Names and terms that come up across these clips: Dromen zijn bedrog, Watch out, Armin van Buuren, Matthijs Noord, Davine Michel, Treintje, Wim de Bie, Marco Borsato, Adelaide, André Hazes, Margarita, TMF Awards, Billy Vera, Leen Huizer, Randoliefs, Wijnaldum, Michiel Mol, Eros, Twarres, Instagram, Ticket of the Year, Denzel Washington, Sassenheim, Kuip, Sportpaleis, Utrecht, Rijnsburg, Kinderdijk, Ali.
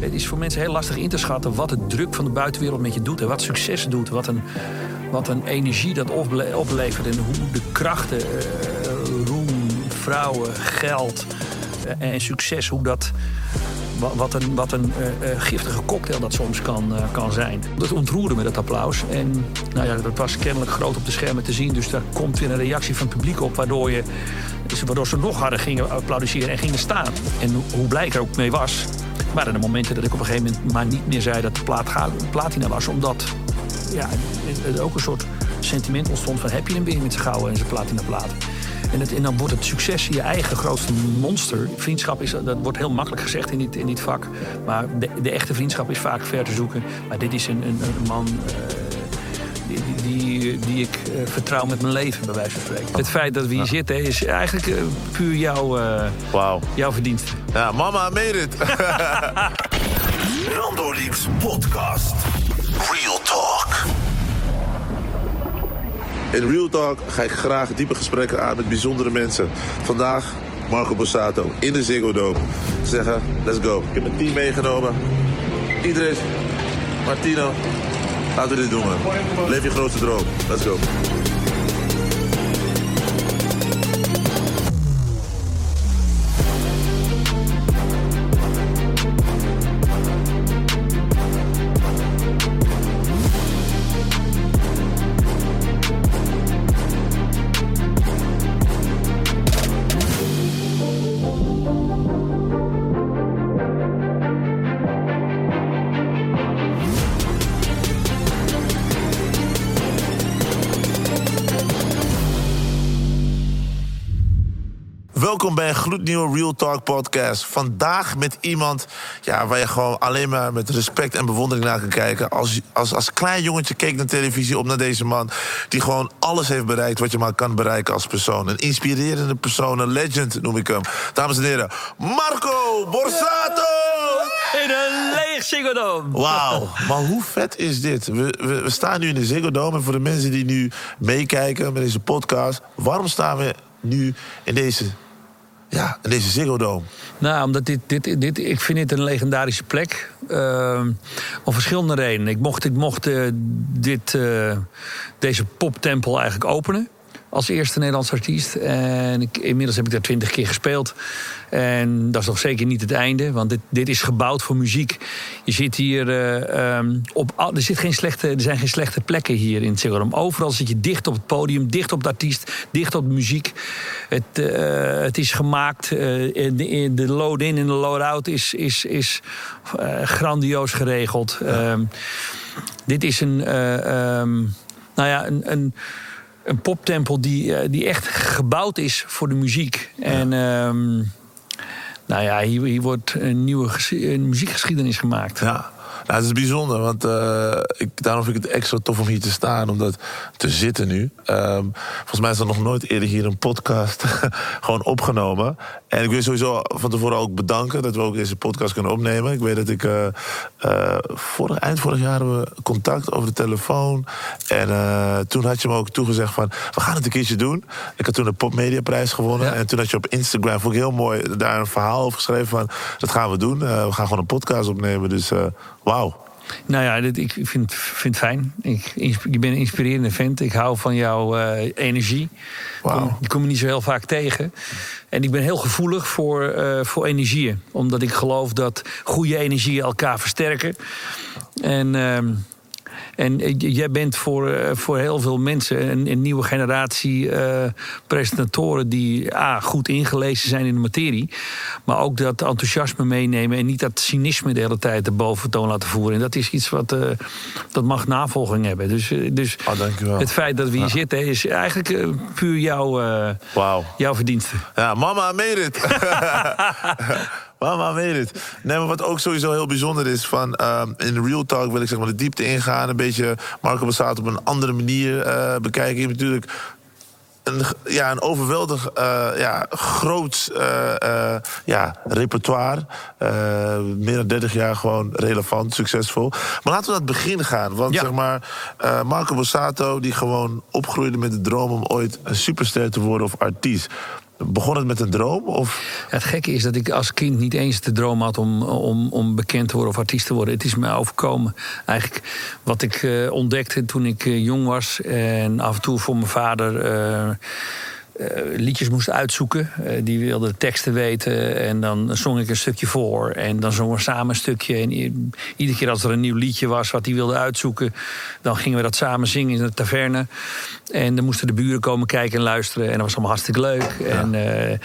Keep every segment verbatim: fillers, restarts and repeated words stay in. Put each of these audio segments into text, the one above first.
Het is voor mensen heel lastig in te schatten wat de druk van de buitenwereld met je doet. En wat succes doet. Wat een, wat een energie dat oplevert. En hoe de krachten, uh, roem, vrouwen, geld uh, en succes. Hoe dat, wat een, wat een uh, uh, giftige cocktail dat soms kan, uh, kan zijn. Dat ontroerde me, dat applaus. En nou ja, dat was kennelijk groot op de schermen te zien. Dus daar komt weer een reactie van het publiek op. Waardoor je... Dus waardoor ze nog harder gingen applaudisseren en gingen staan. En hoe blij ik er ook mee was, waren er momenten dat ik op een gegeven moment maar niet meer zei dat de plaat platina was. Omdat ja, er ook een soort sentiment ontstond van heb je hem weer met z'n gouden en zijn platina platen. En, het, en dan wordt het succes je eigen grootste monster. Vriendschap is, dat wordt heel makkelijk gezegd in dit, in dit vak. Maar de, de echte vriendschap is vaak ver te zoeken. Maar dit is een, een, een man... Uh, Die, die, die ik uh, vertrouw met mijn leven, bij wijze van spreken. Het feit dat we hier ja. zitten is eigenlijk uh, puur jouw, uh, wow. jouw verdienste. Ja, mama, I made it. Randoliefs podcast. Real Talk. In Real Talk ga ik graag diepe gesprekken aan met bijzondere mensen. Vandaag Marco Borsato in de Ziggo Dome. Zeggen, let's go. Ik heb mijn team meegenomen. Idris, Martino... Laten we dit doen, man. Leef je grootste droom. Let's go. Welkom bij een gloednieuwe Real Talk podcast. Vandaag met iemand ja, waar je gewoon alleen maar met respect en bewondering naar kan kijken. Als, als, als klein jongetje keek naar televisie op naar deze man... die gewoon alles heeft bereikt wat je maar kan bereiken als persoon. Een inspirerende persoon, een legend noem ik hem. Dames en heren, Marco Borsato! In een leeg Ziggo Dome. Wauw, maar hoe vet is dit? We, we, we staan nu in de Ziggo Dome. En voor de mensen die nu meekijken met deze podcast... waarom staan we nu in deze... Ja, en deze Ziggo Dome. Nou, omdat dit, dit, dit, ik vind dit een legendarische plek. Uh, om verschillende redenen. Ik mocht, ik mocht uh, dit, uh, deze poptempel eigenlijk openen. Als eerste Nederlands artiest. En ik, inmiddels heb ik daar twintig keer gespeeld. En dat is nog zeker niet het einde. Want dit, dit is gebouwd voor muziek. Je zit hier uh, um, op... Er, zit geen slechte, er zijn geen slechte plekken hier in het Ziggo Dome. Overal zit je dicht op het podium. Dicht op de artiest. Dicht op de muziek. Het, uh, het is gemaakt. Uh, de, de load-in en de load-out is, is, is uh, grandioos geregeld. Ja. Um, dit is een... Uh, um, nou ja, een... een Een poptempel die, die echt gebouwd is voor de muziek. Ja. En um, nou ja, hier, hier wordt een nieuwe ges- een muziekgeschiedenis gemaakt. Ja, nou, het is bijzonder. Want uh, ik, daarom vind ik het extra tof om hier te staan. Om dat te zitten nu. Um, volgens mij is er nog nooit eerder hier een podcast gewoon opgenomen. En ik wil sowieso van tevoren ook bedanken dat we ook deze podcast kunnen opnemen. Ik weet dat ik uh, uh, vorig, eind vorig jaar hadden we contact over de telefoon. En uh, toen had je me ook toegezegd van, we gaan het een keertje doen. Ik had toen de Popmediaprijs gewonnen. Ja. En toen had je op Instagram, vond ik heel mooi, daar een verhaal over geschreven van, dat gaan we doen. Uh, we gaan gewoon een podcast opnemen, dus uh, wauw. Nou ja, dit, ik vind het fijn. Ik, je bent een inspirerende vent. Ik hou van jouw uh, energie. Wow. Kom, die kom je niet zo heel vaak tegen. En ik ben heel gevoelig voor, uh, voor energieën. Omdat ik geloof dat goede energieën elkaar versterken. En... Uh, En jij bent voor, voor heel veel mensen een, een nieuwe generatie uh, presentatoren... die a, goed ingelezen zijn in de materie... maar ook dat enthousiasme meenemen... en niet dat cynisme de hele tijd de boventoon laten voeren. En dat is iets wat uh, dat mag navolging hebben. Dus, dus oh, dankjewel. Het feit dat we hier ja. zitten is eigenlijk uh, puur jouw, uh, wow. jouw verdienste. Ja, mama, I made it. Mama, weet het. Nee, maar wat ook sowieso heel bijzonder is... van uh, in Real Talk wil ik zeg maar de diepte ingaan... een beetje Marco Borsato op een andere manier uh, bekijken. Je hebt natuurlijk een, ja, een overweldig uh, ja, groot uh, uh, ja, repertoire. Uh, meer dan dertig jaar gewoon relevant, succesvol. Maar laten we naar het begin gaan. Want ja. zeg maar, uh, Marco Borsato die gewoon opgroeide met de droom... om ooit een superster te worden of artiest... Begon het met een droom? Of? Het gekke is dat ik als kind niet eens de droom had om, om, om bekend te worden of artiest te worden. Het is me overkomen. Eigenlijk wat ik uh, ontdekte toen ik uh, jong was en af en toe voor mijn vader Uh, Uh, liedjes moest uitzoeken. Uh, die wilde teksten weten. En dan zong ik een stukje voor. En dan zongen we samen een stukje. En i- iedere keer als er een nieuw liedje was wat hij wilde uitzoeken, dan gingen we dat samen zingen in de taverne. En dan moesten de buren komen kijken en luisteren. En dat was allemaal hartstikke leuk. Ja. En uh,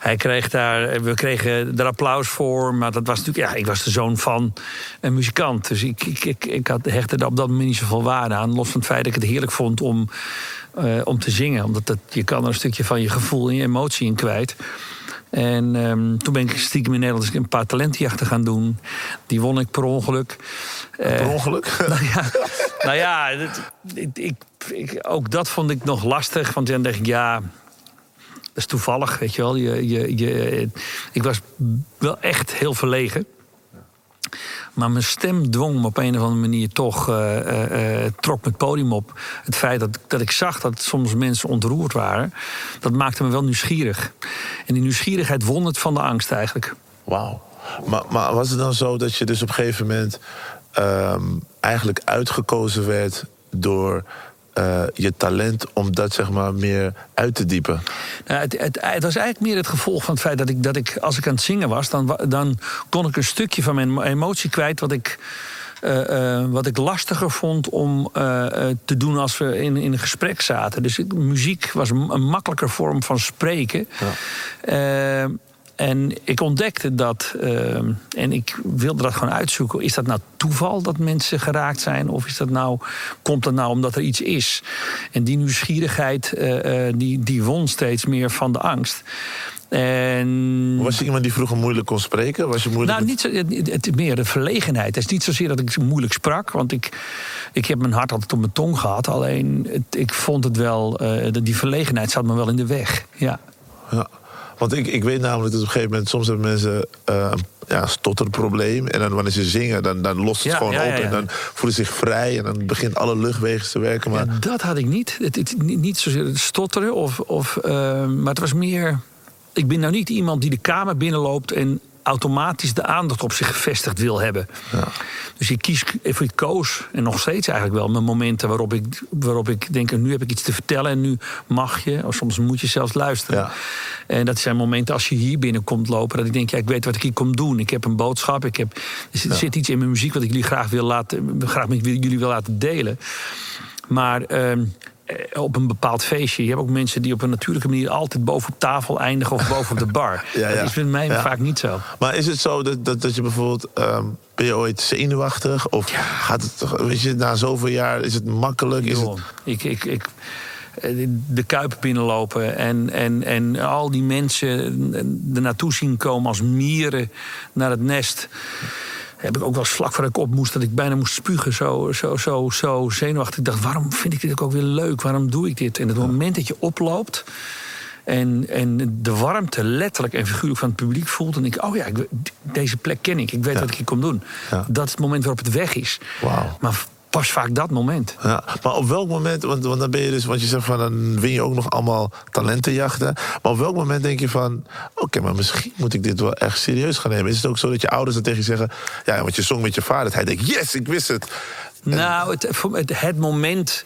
hij kreeg daar, we kregen er applaus voor. Maar dat was natuurlijk, ja, ik was de zoon van een muzikant. Dus ik, ik, ik, ik had hechtte er op dat moment niet zoveel waarde aan. Los van het feit dat ik het heerlijk vond om, uh, om te zingen. Omdat dat, je kan er een stukje van je gevoel en je emotie in kwijt. En um, toen ben ik stiekem in Nederland een paar talentjachten gaan doen. Die won ik per ongeluk. Per uh, ongeluk? Nou ja, nou ja dat, ik, ik, ik, ook dat vond ik nog lastig. Want dan dacht ik, ja, dat is toevallig, weet je wel. Je, je, je, ik was wel echt heel verlegen. Maar mijn stem dwong me op een of andere manier toch, uh, uh, uh, trok me het podium op. Het feit dat, dat ik zag dat soms mensen ontroerd waren, dat maakte me wel nieuwsgierig. En die nieuwsgierigheid won het van de angst eigenlijk. Wauw. Maar, maar was het dan zo dat je dus op een gegeven moment uh, eigenlijk uitgekozen werd door Uh, je talent om dat zeg maar meer uit te diepen? Nou, het, het, het was eigenlijk meer het gevolg van het feit dat ik, dat ik als ik aan het zingen was, dan, dan kon ik een stukje van mijn emotie kwijt wat ik, uh, uh, wat ik lastiger vond om uh, te doen als we in, in een gesprek zaten. Dus ik, muziek was een makkelijker vorm van spreken. Ja. Uh, En ik ontdekte dat, uh, en ik wilde dat gewoon uitzoeken. Is dat nou toeval dat mensen geraakt zijn? Of is dat nou, komt dat nou omdat er iets is? En die nieuwsgierigheid, uh, uh, die, die won steeds meer van de angst. En was je iemand die vroeger moeilijk kon spreken? Was je moeilijk? Nou, niet zo, het, het, meer de verlegenheid. Het is niet zozeer dat ik moeilijk sprak. Want ik, ik heb mijn hart altijd op mijn tong gehad. Alleen, het, ik vond het wel, uh, die verlegenheid zat me wel in de weg. Ja. Ja. Want ik, ik weet namelijk dat op een gegeven moment soms hebben mensen uh, ja, een stotterprobleem. En dan wanneer ze zingen, dan, dan lost het ja, gewoon ja, op. Ja, ja. En dan voelen ze zich vrij en dan begint alle luchtwegen te werken. Maar ja, dat had ik niet. Het, het, niet zozeer het stotteren. Of, of, uh, maar het was meer, ik ben nou niet iemand die de kamer binnenloopt en automatisch de aandacht op zich gevestigd wil hebben. Ja. Dus ik, kies, ik koos, en nog steeds eigenlijk wel, mijn momenten waarop ik, waarop ik denk, nu heb ik iets te vertellen en nu mag je, of soms moet je zelfs luisteren. Ja. En dat zijn momenten als je hier binnenkomt lopen, dat ik denk, ja, ik weet wat ik hier kom doen. Ik heb een boodschap, ik heb, er zit, ja. zit iets in mijn muziek wat ik jullie graag, wil laten, graag met jullie wil laten delen. Maar Um, op een bepaald feestje. Je hebt ook mensen die op een natuurlijke manier altijd boven op tafel eindigen of boven op de bar. ja, ja. Dat is met mij ja. vaak niet zo. Maar is het zo dat, dat, dat je bijvoorbeeld Um, ben je ooit zenuwachtig? Of ja. gaat het, weet je, na zoveel jaar is het makkelijk? Is Yo, het... Ik, ik, ik, de Kuip binnenlopen en, en, en al die mensen er naartoe zien komen als mieren naar het nest. Heb ik ook wel eens vlak voor ik op moest, dat ik bijna moest spugen. Zo, zo, zo, zo zenuwachtig. Ik dacht, waarom vind ik dit ook weer leuk? Waarom doe ik dit? En het ja. moment dat je oploopt en, en de warmte letterlijk en figuurlijk van het publiek voelt, dan denk ik, oh ja, ik, deze plek ken ik. Ik weet ja. wat ik hier kom doen. Ja. Dat is het moment waarop het weg is. Wow. Maar pas vaak dat moment. Ja, maar op welk moment, want, want dan ben je dus, want je zegt van dan win je ook nog allemaal talentenjachten. Maar op welk moment denk je van oké, okay, maar misschien moet ik dit wel echt serieus gaan nemen? Is het ook zo dat je ouders dan tegen je zeggen, ja, want je zong met je vader, dat hij denkt, yes, ik wist het. En nou, het, het, het moment,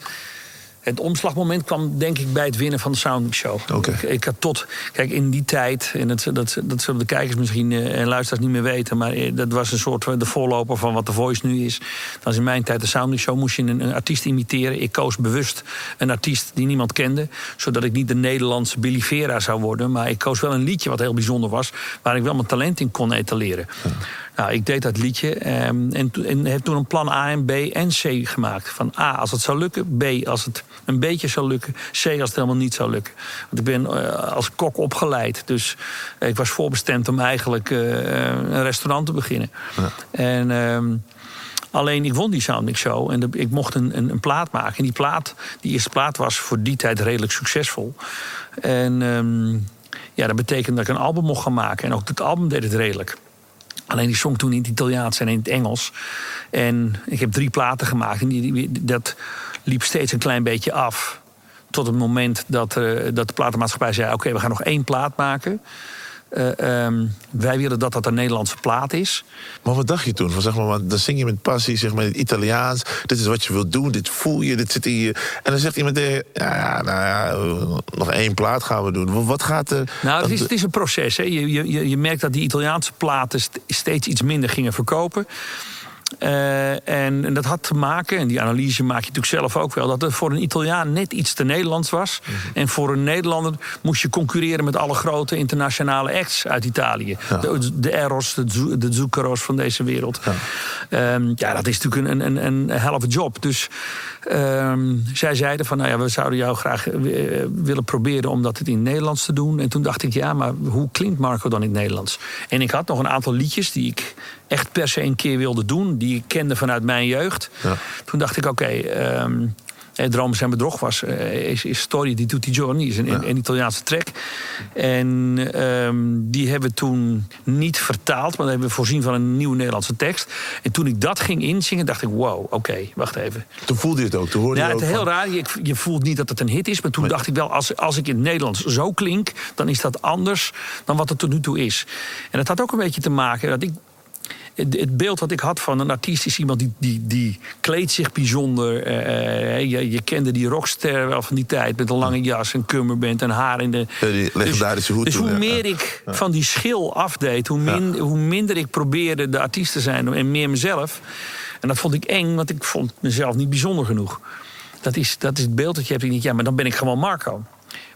het omslagmoment kwam denk ik bij het winnen van de Soundmixshow. Okay. Ik, ik had tot, kijk, in die tijd, en dat, dat, dat zullen de kijkers misschien uh, en luisteraars niet meer weten, maar uh, dat was een soort uh, de voorloper van wat The Voice nu is. Dat was in mijn tijd de Soundmixshow, moest je een, een artiest imiteren. Ik koos bewust een artiest die niemand kende, zodat ik niet de Nederlandse Billy Vera zou worden, maar ik koos wel een liedje wat heel bijzonder was, waar ik wel mijn talent in kon etaleren. Ja. Nou, ik deed dat liedje um, en, to, en heb toen een plan A en B en C gemaakt. Van A, als het zou lukken. B, als het een beetje zou lukken. C, als het helemaal niet zou lukken. Want ik ben uh, als kok opgeleid. Dus uh, ik was voorbestemd om eigenlijk uh, een restaurant te beginnen. Ja. En Um, Alleen, ik won die Soundmixshow en de, ik mocht een, een, een plaat maken. En die plaat, die eerste plaat was voor die tijd redelijk succesvol. En um, ja, dat betekende dat ik een album mocht gaan maken. En ook het album deed het redelijk. Alleen die zong toen in het Italiaans en in het Engels. En ik heb drie platen gemaakt. En die, die, dat liep steeds een klein beetje af. tot het moment dat, uh, dat de platenmaatschappij zei... oké, okay, we gaan nog één plaat maken. Uh, um, wij willen dat dat een Nederlandse plaat is. Maar wat dacht je toen? Van, zeg maar, want dan zing je met passie, zeg maar, in het Italiaans. Dit is wat je wilt doen, dit voel je, dit zit in je... En dan zegt iemand tegen ja, nou ja, nog één plaat gaan we doen. Wat gaat er... Nou, het is, het is een proces. Hè? Je, je, je merkt dat die Italiaanse platen steeds iets minder gingen verkopen. Uh, en, en dat had te maken, en die analyse maak je natuurlijk zelf ook wel... dat het voor een Italiaan net iets te Nederlands was. Mm-hmm. En voor een Nederlander moest je concurreren... met alle grote internationale acts uit Italië. Ja. De, de Eros, de, de Zucchero's van deze wereld. Ja, um, ja dat is natuurlijk een, een, een, een halve job. Dus um, zij zeiden van, nou ja, we zouden jou graag uh, willen proberen... om dat in het Nederlands te doen. En toen dacht ik, ja, maar hoe klinkt Marco dan in het Nederlands? En ik had nog een aantal liedjes die ik... echt per se een keer wilde doen, die ik kende vanuit mijn jeugd. Ja. Toen dacht ik, oké, okay, um, Dromen zijn bedrog was... Uh, is, is Story di Tutti Giorni, is een, ja. een Italiaanse track. En um, die hebben we toen niet vertaald... maar hebben we voorzien van een nieuwe Nederlandse tekst. En toen ik dat ging inzingen, dacht ik, wow, oké, okay, wacht even. Toen voelde je het ook, toen hoorde ja, je het ook heel van... raar, je, je voelt niet dat het een hit is... maar toen nee. dacht ik wel, als, als ik in het Nederlands zo klink... dan is dat anders dan wat het tot nu toe is. En dat had ook een beetje te maken dat ik... Het beeld wat ik had van een artiest is iemand die, die, die kleedt zich bijzonder. Uh, je, je kende die rockster wel van die tijd met een lange jas, een cummerband en haar in de... Ja, die legendarische dus, hoed. Dus hoe ja. meer ik ja. van die schil afdeed, hoe, min, ja. hoe minder ik probeerde de artiest te zijn en meer mezelf. En dat vond ik eng, want ik vond mezelf niet bijzonder genoeg. Dat is, dat is het beeld dat je hebt. Ik denk, ja, maar dan ben ik gewoon Marco.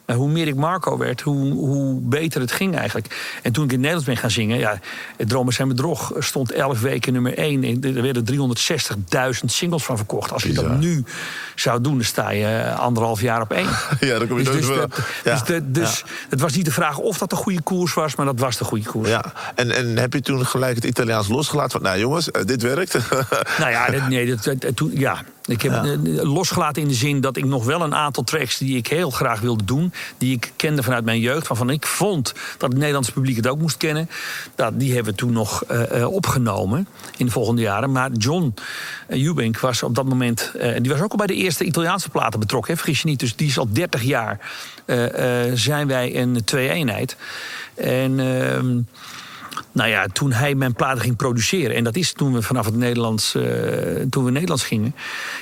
Maar hoe meer ik Marco werd, hoe, hoe beter het ging eigenlijk. En toen ik in het Nederlands ben gaan zingen... ja, Dromen zijn bedrog stond elf weken nummer één. En er werden driehonderdzestigduizend singles van verkocht. Als je Bizar. dat nu zou doen, dan sta je anderhalf jaar op één. Ja, dan kom je dus, dus, dat, ja. dus, de, dus ja. het was niet de vraag of dat de goede koers was... maar dat was de goede koers. Ja. En, en heb je toen gelijk het Italiaans losgelaten? Van, nou jongens, dit werkt. Nou ja, dit, nee, dit, dit, toen, ja... Ik heb ja. losgelaten in de zin dat ik nog wel een aantal tracks... die ik heel graag wilde doen, die ik kende vanuit mijn jeugd... waarvan ik vond dat het Nederlandse publiek het ook moest kennen... Dat, die hebben we toen nog uh, opgenomen in de volgende jaren. Maar John Ewbank was op dat moment... Uh, die was ook al bij de eerste Italiaanse platen betrokken, hè, vergis je niet. Dus die is al dertig jaar uh, uh, zijn wij een twee-eenheid. En... Uh, Nou ja, toen hij mijn platen ging produceren... en dat is toen we vanaf het Nederlands, uh, toen we Nederlands gingen...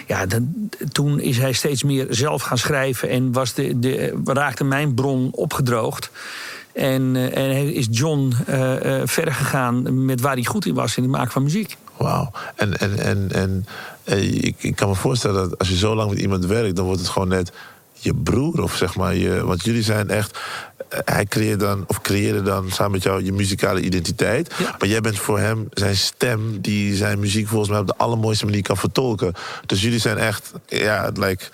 ja, dan, toen is hij steeds meer zelf gaan schrijven... en was de, de, raakte mijn bron opgedroogd. En, uh, en is John uh, uh, verder gegaan met waar hij goed in was... in het maken van muziek. Wauw. En, en, en, en ik, ik kan me voorstellen dat als je zo lang met iemand werkt... dan wordt het gewoon net je broer of zeg maar... je, want jullie zijn echt... Hij creëerde dan, of creëerde dan samen met jou je muzikale identiteit. Ja. Maar jij bent voor hem zijn stem die zijn muziek volgens mij op de allermooiste manier kan vertolken. Dus jullie zijn echt, ja, het lijkt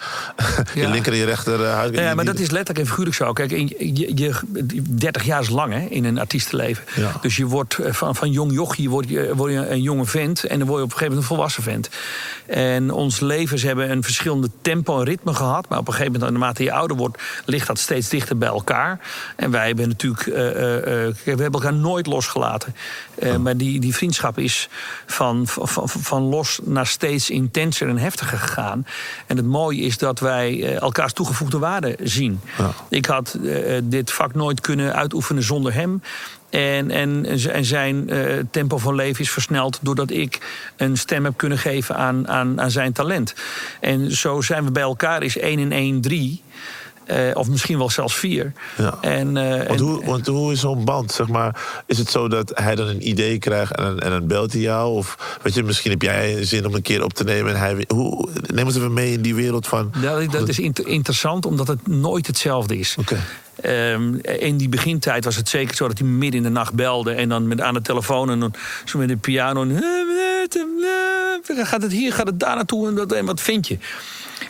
ja. je linker en je rechter. Ja, die, maar die... dat is letterlijk en figuurlijk zo. Kijk, je, je, je, dertig jaar is lang hè, in een artiestenleven. Ja. Dus je wordt van, van jong jochie word je, word je een jonge vent en dan word je op een gegeven moment een volwassen vent. En ons levens hebben een verschillende tempo en ritme gehad. Maar op een gegeven moment, naarmate je ouder wordt, ligt dat steeds dichter bij elkaar. En wij hebben natuurlijk... Uh, uh, we hebben elkaar nooit losgelaten. Uh, oh. Maar die, die vriendschap is van, van, van los naar steeds intenser en heftiger gegaan. En het mooie is dat wij uh, elkaars toegevoegde waarde zien. Oh. Ik had uh, dit vak nooit kunnen uitoefenen zonder hem... En, en, en zijn uh, tempo van leven is versneld... doordat ik een stem heb kunnen geven aan, aan, aan zijn talent. En zo zijn we bij elkaar, is één in één drie... Uh, of misschien wel zelfs vier. Ja. En, uh, want, hoe, en, want hoe is zo'n band? Zeg maar, is het zo dat hij dan een idee krijgt en, en dan belt hij jou? Of weet je, misschien heb jij zin om een keer op te nemen. En hij, hoe, neem ons even mee in die wereld van... Dat, dat is inter- interessant, omdat het nooit hetzelfde is. Okay. Um, in die begintijd was het zeker zo dat hij midden in de nacht belde... en dan met, aan de telefoon en dan, zo met de piano... En, gaat het hier, gaat het daar naartoe en, dat, en wat vind je?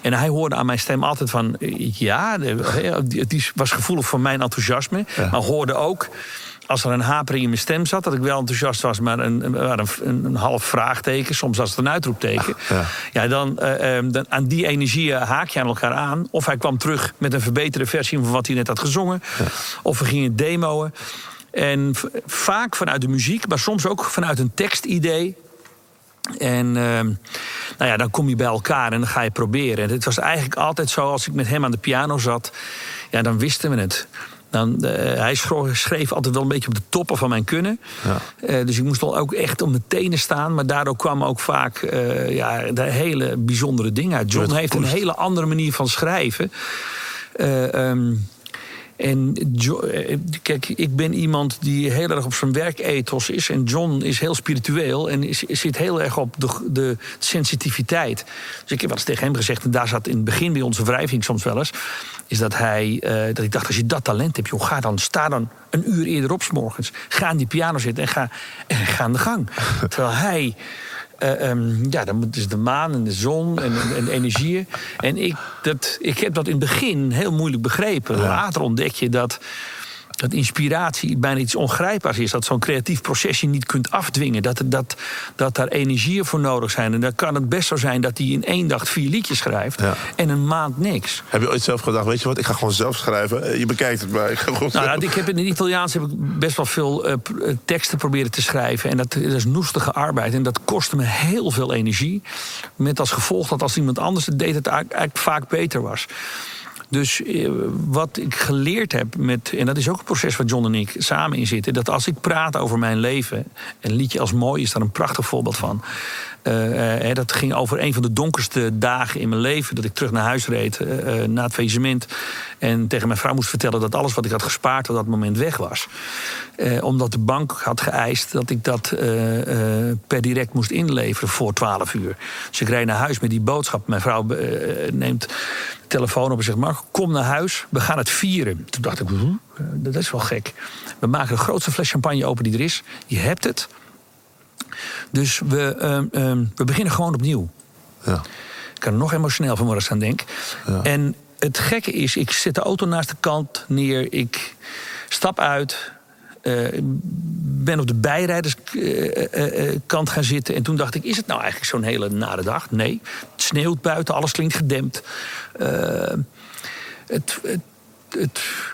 En hij hoorde aan mijn stem altijd van... ja, het was gevoelig voor mijn enthousiasme. Ja. Maar hoorde ook, als er een hapering in mijn stem zat... dat ik wel enthousiast was, maar een, maar een, een half vraagteken. Soms was het een uitroepteken. Ja, ja dan, uh, dan aan die energie haak je aan elkaar aan. Of hij kwam terug met een verbeterde versie... van wat hij net had gezongen. Ja. Of we gingen demoen. En v- vaak vanuit de muziek, maar soms ook vanuit een tekstidee... En uh, nou ja, dan kom je bij elkaar en dan ga je proberen. En het was eigenlijk altijd zo, als ik met hem aan de piano zat, ja, dan wisten we het. Dan, uh, hij schreef altijd wel een beetje op de toppen van mijn kunnen. Ja. Uh, dus ik moest wel ook echt op mijn tenen staan. Maar daardoor kwamen ook vaak uh, ja, de hele bijzondere dingen uit. John heeft een hele andere manier van schrijven. Uh, um, en jo- uh, kijk, ik ben iemand die heel erg op zijn werkethos is. En John is heel spiritueel en is, zit heel erg op de, de sensitiviteit. Dus ik heb wel eens tegen hem gezegd, en daar zat in het begin bij onze wrijving soms wel eens, is dat hij, uh, dat ik dacht, als je dat talent hebt, joh, ga dan, sta dan een uur eerder op 's morgens. Ga aan die piano zitten en ga, en ga aan de gang. Terwijl hij, uh, um, ja, dan moet dus de maan en de zon en, en, en de energieën. En ik, dat, ik heb dat in het begin heel moeilijk begrepen. Ja. Later ontdek je dat, dat inspiratie bijna iets ongrijpbaars is. Dat zo'n creatief proces je niet kunt afdwingen. Dat, dat, dat daar energieën voor nodig zijn. En dan kan het best zo zijn dat hij in één dag vier liedjes schrijft. Ja. En een maand niks. Heb je ooit zelf gedacht, weet je wat, ik ga gewoon zelf schrijven. Je bekijkt het maar. Ik ga gewoon nou, nou, ik heb in het Italiaans heb ik best wel veel uh, teksten proberen te schrijven. En dat, dat is noestige arbeid. En dat kostte me heel veel energie. Met als gevolg dat als iemand anders het deed, het eigenlijk vaak beter was. Dus wat ik geleerd heb, met, en dat is ook een proces waar John en ik samen in zitten, dat als ik praat over mijn leven, een liedje als Mooi is daar een prachtig voorbeeld van. Uh, uh, dat ging over een van de donkerste dagen in mijn leven, dat ik terug naar huis reed uh, na het faillissement en tegen mijn vrouw moest vertellen dat alles wat ik had gespaard op dat moment weg was. Uh, omdat de bank had geëist dat ik dat uh, uh, per direct moest inleveren voor twaalf uur. Dus ik rijd naar huis met die boodschap. Mijn vrouw uh, neemt de telefoon op en zegt, Marco, kom naar huis, we gaan het vieren. Toen dacht ik, hm, dat is wel gek. We maken de grootste fles champagne open die er is. Je hebt het. Dus we, uh, uh, we beginnen gewoon opnieuw. Ja. Ik kan er nog emotioneel vanmorgen aan denken. Ja. En het gekke is, ik zet de auto naast de kant neer. Ik stap uit. Ik uh, ben op de bijrijderskant gaan zitten. En toen dacht ik, is het nou eigenlijk zo'n hele nare dag? Nee, het sneeuwt buiten, alles klinkt gedempt. Uh, het, het, het,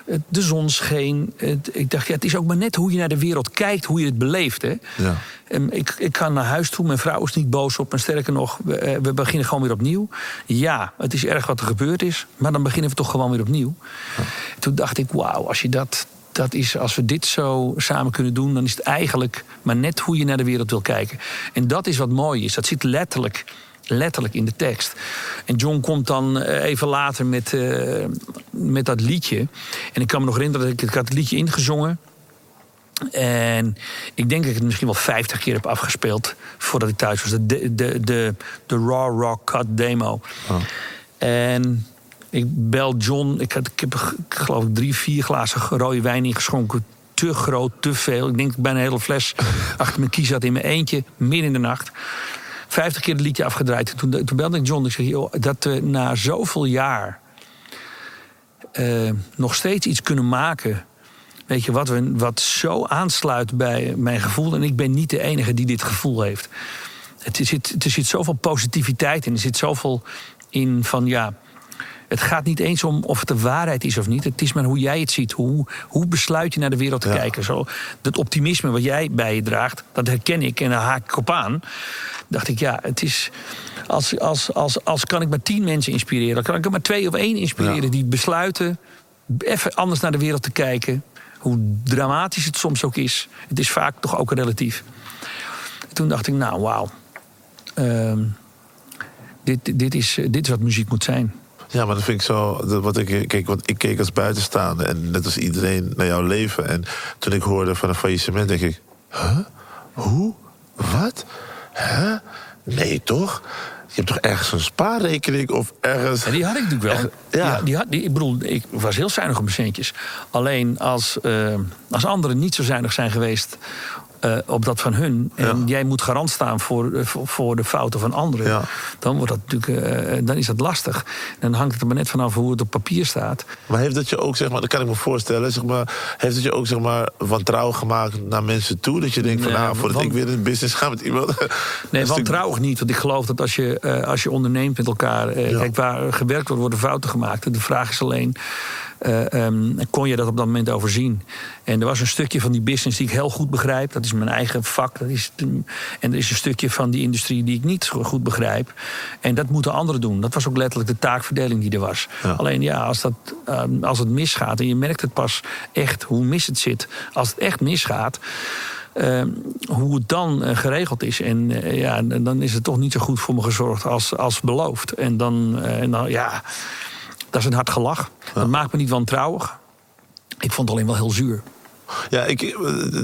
het, de zon scheen. Het, ik dacht, ja, het is ook maar net hoe je naar de wereld kijkt, hoe je het beleeft. Hè? Ja. Um, ik, ik ga naar huis toe, mijn vrouw is niet boos op me. Sterker nog, we, uh, we beginnen gewoon weer opnieuw. Ja, het is erg wat er gebeurd is, maar dan beginnen we toch gewoon weer opnieuw. Ja. Toen dacht ik, wauw, als je dat... Dat is, als we dit zo samen kunnen doen, dan is het eigenlijk maar net hoe je naar de wereld wil kijken. En dat is wat mooi is. Dat zit letterlijk, letterlijk in de tekst. En John komt dan even later met, uh, met dat liedje. En ik kan me nog herinneren dat ik, ik had het liedje ingezongen. En ik denk dat ik het misschien wel vijftig keer heb afgespeeld voordat ik thuis was. De, de, de, de, de raw rock cut demo. Oh. En... ik bel John, ik, had, ik heb geloof ik drie, vier glazen rode wijn ingeschonken. Te groot, te veel. Ik denk dat ik bijna een hele fles achter mijn kies had in mijn eentje, midden in de nacht. Vijftig keer het liedje afgedraaid. En toen, toen belde ik John, ik zeg, joh, dat we na zoveel jaar uh, nog steeds iets kunnen maken. Weet je, wat, we, wat zo aansluit bij mijn gevoel. En ik ben niet de enige die dit gevoel heeft. Het zit, er zit zoveel positiviteit in, er zit zoveel in van ja... Het gaat niet eens om of het de waarheid is of niet. Het is maar hoe jij het ziet. Hoe, hoe besluit je naar de wereld te ja. kijken? Zo, dat optimisme wat jij bij je draagt, dat herken ik en daar haak ik op aan. Dacht ik, ja, het is... Als, als, als, als kan ik maar tien mensen inspireren... dan kan ik er maar twee of één inspireren... Ja. Die besluiten even anders naar de wereld te kijken. Hoe dramatisch het soms ook is. Het is vaak toch ook relatief. Toen dacht ik, nou, wauw. Um, dit, dit, is, dit is wat muziek moet zijn. Ja, maar dat vind ik zo. Dat wat ik, kijk, want ik keek als buitenstaander en net als iedereen naar jouw leven. En toen ik hoorde van een faillissement, denk ik: huh? Hoe? Wat? Huh? Nee, toch? Je hebt toch ergens een spaarrekening of ergens. En die had ik natuurlijk wel. Ja. Die, die had, die, ik bedoel, ik was heel zuinig op mijn centjes. Alleen als, uh, als anderen niet zo zuinig zijn geweest. Uh, op dat van hun. En ja. jij moet garant staan voor, uh, voor de fouten van anderen. Ja. Dan wordt dat natuurlijk, uh, dan is dat lastig. En dan hangt het er maar net vanaf hoe het op papier staat. Maar heeft dat je ook, zeg maar, dat kan ik me voorstellen... Zeg maar, heeft dat je ook, zeg maar, wantrouwig gemaakt naar mensen toe? Dat je denkt van, nee, ah, voordat want, ik weer in business ga met iemand... Nee, wantrouwig niet. Want ik geloof dat als je, uh, als je onderneemt met elkaar... Uh, ja. Kijk, waar gewerkt wordt, worden fouten gemaakt. En de vraag is alleen... uh, um, kon je dat op dat moment overzien. En er was een stukje van die business die ik heel goed begrijp. Dat is mijn eigen vak. Dat is, en er is een stukje van die industrie die ik niet goed begrijp. En dat moeten anderen doen. Dat was ook letterlijk de taakverdeling die er was. Ja. Alleen ja, als, dat, uh, als het misgaat... en je merkt het pas echt hoe mis het zit... als het echt misgaat... Uh, hoe het dan uh, geregeld is. En uh, ja, dan is het toch niet zo goed voor me gezorgd als, als beloofd. En dan, uh, en dan, ja, dat is een hard gelach. Ja. Dat maakt me niet wantrouwig. Ik vond het alleen wel heel zuur. Ja, ik,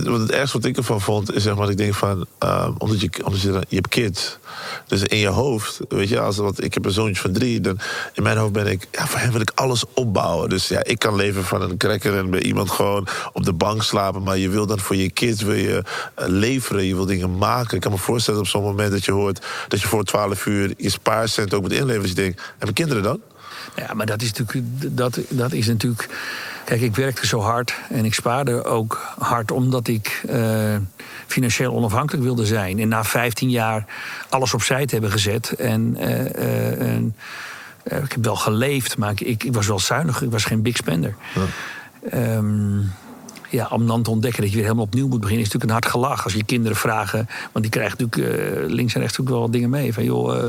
het ergste wat ik ervan vond is, zeg maar, ik denk van, uh, omdat, je, omdat je, je hebt kind, dus in je hoofd, weet je, als, want ik heb een zoontje van drie, dan in mijn hoofd ben ik, ja, voor hem wil ik alles opbouwen. Dus ja, ik kan leven van een cracker en bij iemand gewoon op de bank slapen, maar je wil dan voor je kind, wil je leveren, je wil dingen maken. Ik kan me voorstellen op zo'n moment dat je hoort dat je voor twaalf uur je spaarcent ook moet inleveren, dus je denkt, hebben kinderen dan? Ja, maar dat is natuurlijk, dat, dat is natuurlijk... Kijk, ik werkte zo hard en ik spaarde ook hard... omdat ik uh, financieel onafhankelijk wilde zijn. En na vijftien jaar alles opzij te hebben gezet. En, uh, uh, en uh, ik heb wel geleefd, maar ik, ik, ik was wel zuinig. Ik was geen big spender. Ja. Um, Ja, om dan te ontdekken dat je weer helemaal opnieuw moet beginnen... is natuurlijk een hard gelach als je kinderen vragen. Want die krijgen natuurlijk uh, links en rechts ook wel wat dingen mee. Van joh... Uh,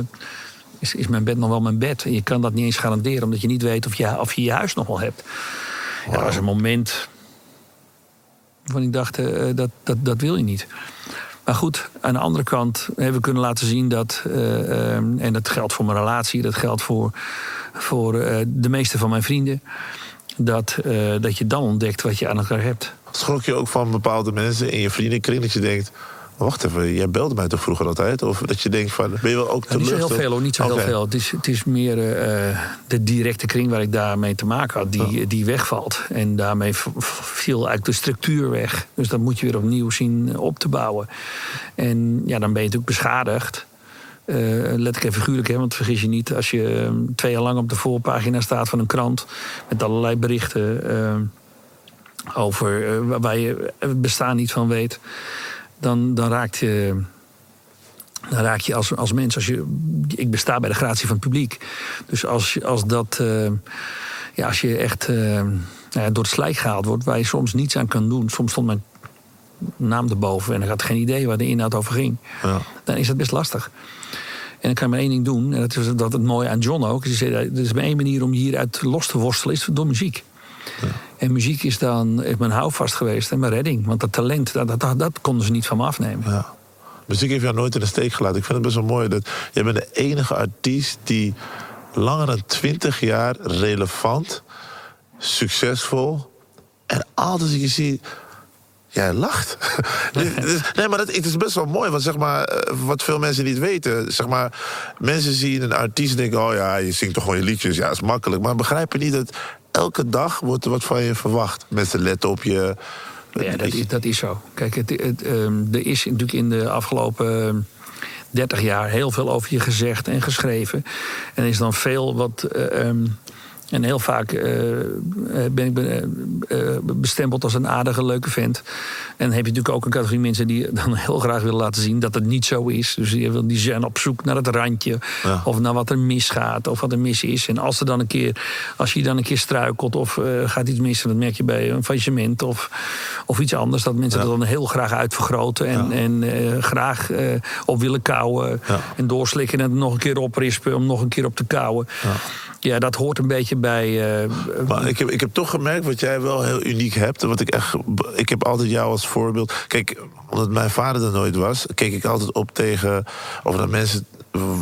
Is, is mijn bed nog wel mijn bed? En je kan dat niet eens garanderen... omdat je niet weet of je of je, je huis nog wel hebt. Wow. Ja, dat was een moment... waarvan ik dacht, uh, dat, dat, dat wil je niet. Maar goed, aan de andere kant... hebben we kunnen laten zien dat... Uh, uh, en dat geldt voor mijn relatie... dat geldt voor, voor uh, de meeste van mijn vrienden... Dat, uh, dat je dan ontdekt wat je aan elkaar hebt. Schrok je ook van bepaalde mensen in je vriendenkring... dat je denkt... Wacht even, jij belde mij toch vroeger altijd? Of dat je denkt van, ben je wel ook te lucht? Ja, niet zo heel veel, hoor, niet zo okay. heel veel. Het is, het is meer uh, de directe kring waar ik daarmee te maken had, die, oh. die wegvalt. En daarmee viel eigenlijk de structuur weg. Dus dat moet je weer opnieuw zien op te bouwen. En ja, dan ben je natuurlijk beschadigd. Uh, letterlijk en figuurlijk, hè, want vergis je niet... als je uh, twee jaar lang op de voorpagina staat van een krant... met allerlei berichten uh, over uh, waar je het bestaan niet van weet... Dan, dan raak je, dan raak je als, als mens... Als je, ik besta bij de gratie van het publiek. Dus als, als, dat, uh, ja, als je echt uh, door het slijk gehaald wordt... waar je soms niets aan kan doen... soms stond mijn naam erboven... en ik had geen idee waar de inhoud over ging... Ja. Dan is dat best lastig. En dan kan je maar één ding doen... en dat is dat het mooie aan John ook... Is, er is maar één manier om hieruit los te worstelen... is door muziek. Ja. En muziek is dan is mijn houvast geweest en mijn redding. Want dat talent, dat, dat, dat konden ze niet van me afnemen. Ja. Muziek heeft jou nooit in de steek gelaten. Ik vind het best wel mooi dat jij bent de enige artiest... die langer dan twintig jaar relevant, succesvol... en altijd als je ziet... Jij lacht. Nee, maar dat, het is best wel mooi. Want zeg maar, wat veel mensen niet weten... Zeg maar, mensen zien een artiest en denken... oh ja, je zingt toch gewoon je liedjes. Ja, dat is makkelijk. Maar begrijpen niet dat... elke dag wordt er wat van je verwacht. Mensen letten op je... Ja, dat is, dat is zo. Kijk, het, het, um, er is natuurlijk in de afgelopen dertig jaar... heel veel over je gezegd en geschreven. En er is dan veel wat... Uh, um, en heel vaak uh, ben ik be, uh, bestempeld als een aardige, leuke vent. En heb je natuurlijk ook een categorie mensen... die dan heel graag willen laten zien dat het niet zo is. Dus die, die zijn op zoek naar het randje. Ja. Of naar wat er misgaat, of wat er mis is. En als, er dan een keer, als je dan een keer struikelt of uh, gaat iets mis... dat merk je bij een faillissement of, of iets anders... dat mensen ja. dat dan heel graag uitvergroten. En, ja. en uh, graag uh, op willen kauwen. Ja. En doorslikken en het nog een keer oprispen om nog een keer op te kauwen. Ja. Ja, dat hoort een beetje bij... Uh, maar ik heb, ik heb toch gemerkt wat jij wel heel uniek hebt. Want ik, echt, ik heb altijd jou als voorbeeld... Kijk, omdat mijn vader er nooit was... keek ik altijd op tegen... of naar mensen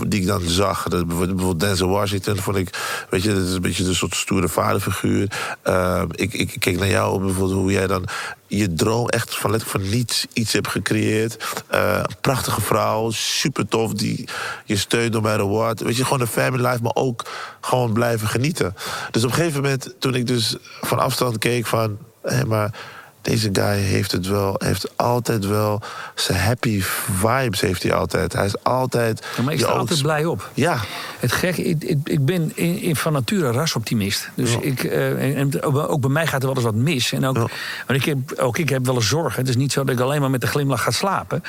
die ik dan zag. Dat, bijvoorbeeld Denzel Washington vond ik... weet je, dat is een beetje een soort stoere vaderfiguur. Uh, ik, ik keek naar jou op bijvoorbeeld hoe jij dan... je droom echt van letterlijk van niets iets hebt gecreëerd. Uh, een prachtige vrouw, super tof. Die je steunt door mijn award. Weet je, gewoon een family life, maar ook gewoon blijven genieten. Dus op een gegeven moment, toen ik dus van afstand keek van... hé, maar Deze guy heeft het wel, heeft altijd wel zijn happy vibes heeft hij altijd. Hij is altijd... Ja, maar ik sta altijd ook... blij op. Ja. Het gek, ik, ik, ik ben in, in van nature rasoptimist. Dus ja. ik, uh, en ook bij mij gaat er wel eens wat mis. En ook, ja. maar ik heb, ook ik heb wel eens zorgen. Het is niet zo dat ik alleen maar met de glimlach ga slapen.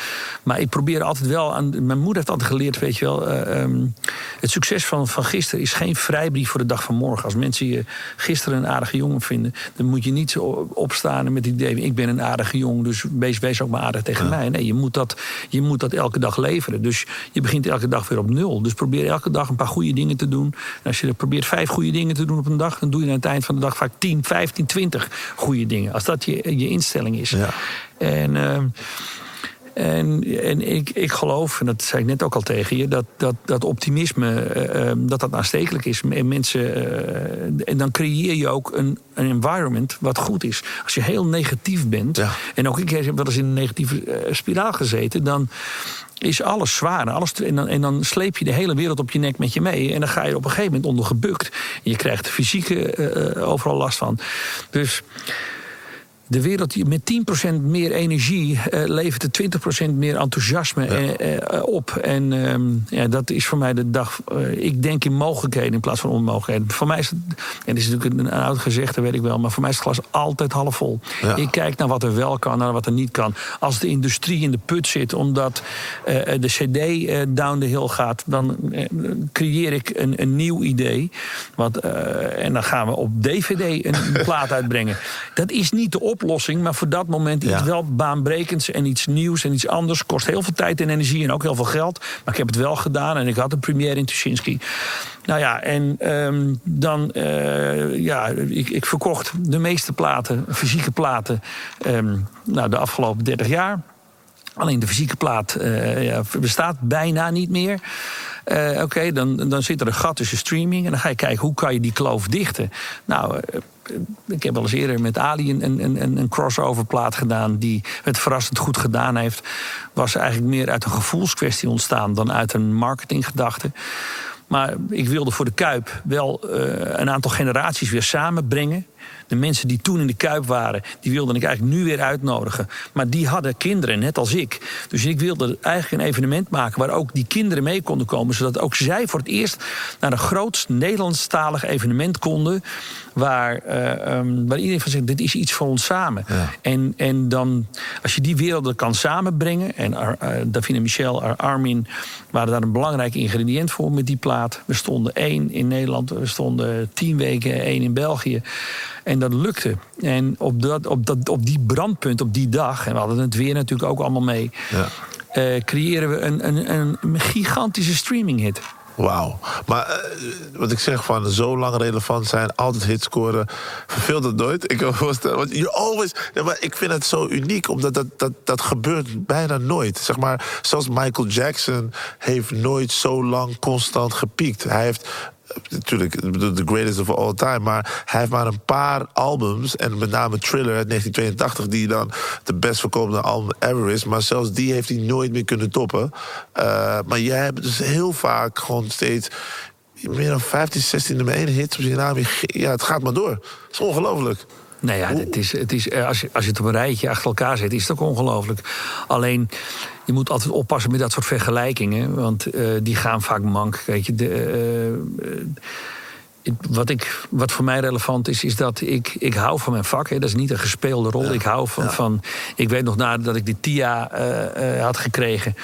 Maar ik probeer altijd wel... Aan, mijn moeder heeft altijd geleerd, weet je wel... Uh, um, het succes van, van gisteren is geen vrijbrief voor de dag van morgen. Als mensen je gisteren een aardige jongen vinden... dan moet je niet zo opstaan en met die... ik ben een aardige jong, dus wees, wees ook maar aardig tegen ja. mij. Nee, je moet, dat, je moet dat elke dag leveren. Dus je begint elke dag weer op nul. Dus probeer elke dag een paar goede dingen te doen. En als je probeert vijf goede dingen te doen op een dag... dan doe je aan het eind van de dag vaak tien, vijftien, twintig goede dingen. Als dat je, je instelling is. Ja. En... Uh, En, en ik, ik geloof, en dat zei ik net ook al tegen je... dat, dat, dat optimisme, uh, dat dat aanstekelijk is. En, mensen, uh, en dan creëer je ook een, een environment wat goed is. Als je heel negatief bent... Ja. En ook ik heb wel eens in een negatieve uh, spiraal gezeten... dan is alles zwaar. Alles, en, dan, en dan sleep je de hele wereld op je nek met je mee. En dan ga je op een gegeven moment ondergebukt. En je krijgt fysieke uh, overal last van. Dus... De wereld met tien procent meer energie uh, levert er twintig procent meer enthousiasme ja. uh, uh, op. En um, ja, dat is voor mij de dag... Uh, ik denk in mogelijkheden in plaats van onmogelijkheden. Voor mij is het... En dit is natuurlijk een, een oud gezegde, weet ik wel. Maar voor mij is het glas altijd half vol. Ja. Ik kijk naar wat er wel kan, naar wat er niet kan. Als de industrie in de put zit omdat uh, de cd uh, down the hill gaat... dan uh, creëer ik een, een nieuw idee. Want, uh, en dan gaan we op D V D een plaat uitbrengen. Dat is niet de oplossing. Oplossing, maar voor dat moment iets ja. wel baanbrekends en iets nieuws en iets anders. Kost heel veel tijd en energie en ook heel veel geld. Maar ik heb het wel gedaan en ik had een première in Tuschinski. Nou ja, en um, dan... Uh, ja, ik, ik verkocht de meeste platen, fysieke platen... Um, nou, de afgelopen dertig jaar. Alleen de fysieke plaat uh, ja, bestaat bijna niet meer. Uh, Oké, okay, dan, dan zit er een gat tussen streaming... en dan ga je kijken, hoe kan je die kloof dichten? Nou... Uh, Ik heb wel eens eerder met Ali een, een, een crossoverplaat gedaan... die het verrassend goed gedaan heeft. Was eigenlijk meer uit een gevoelskwestie ontstaan... dan uit een marketinggedachte. Maar ik wilde voor de Kuip wel uh, een aantal generaties weer samenbrengen. De mensen die toen in de Kuip waren... die wilde ik eigenlijk nu weer uitnodigen. Maar die hadden kinderen, net als ik. Dus ik wilde eigenlijk een evenement maken... waar ook die kinderen mee konden komen... zodat ook zij voor het eerst naar een groot Nederlandstalig evenement konden... waar, uh, um, waar iedereen van zegt, dit is iets voor ons samen. Ja. En, en dan, als je die werelden kan samenbrengen... en Ar, uh, Davine Michel, Ar, Armin waren daar een belangrijk ingrediënt voor met die plaat. We stonden één in Nederland, we stonden tien weken één in België... En dat lukte. En op, dat, op, dat, op die brandpunt, op die dag... en we hadden het weer natuurlijk ook allemaal mee... Ja. Uh, creëren we een, een, een gigantische streaminghit. Wauw. Maar uh, wat ik zeg van zo lang relevant zijn... altijd hits scoren, verveelt het nooit. Ik kan voorstellen, want je always... Ja, maar ik vind het zo uniek, omdat dat, dat, dat gebeurt bijna nooit. Zeg maar, zelfs Michael Jackson heeft nooit zo lang constant gepiekt. Hij heeft... Natuurlijk, the greatest of all time. Maar hij heeft maar een paar albums. En met name Thriller uit negentien tweeëntachtig. Die dan de best verkopende album ever is. Maar zelfs die heeft hij nooit meer kunnen toppen. Uh, maar jij hebt dus heel vaak gewoon steeds... meer dan vijftien, zestien nummer één hits op je naam. Ja, het gaat maar door. Het is ongelooflijk. Nou ja, het is, het is, als, je, als je het op een rijtje achter elkaar zet, is het ook ongelooflijk. Alleen, je moet altijd oppassen met dat soort vergelijkingen. Want uh, die gaan vaak mank. Weet je, de, uh, uh, Wat, ik, wat voor mij relevant is, is dat ik, ik hou van mijn vak. Hè. Dat is niet een gespeelde rol. Ja, ik hou van, ja. van... Ik weet nog nadat ik die T I A uh, uh, had gekregen...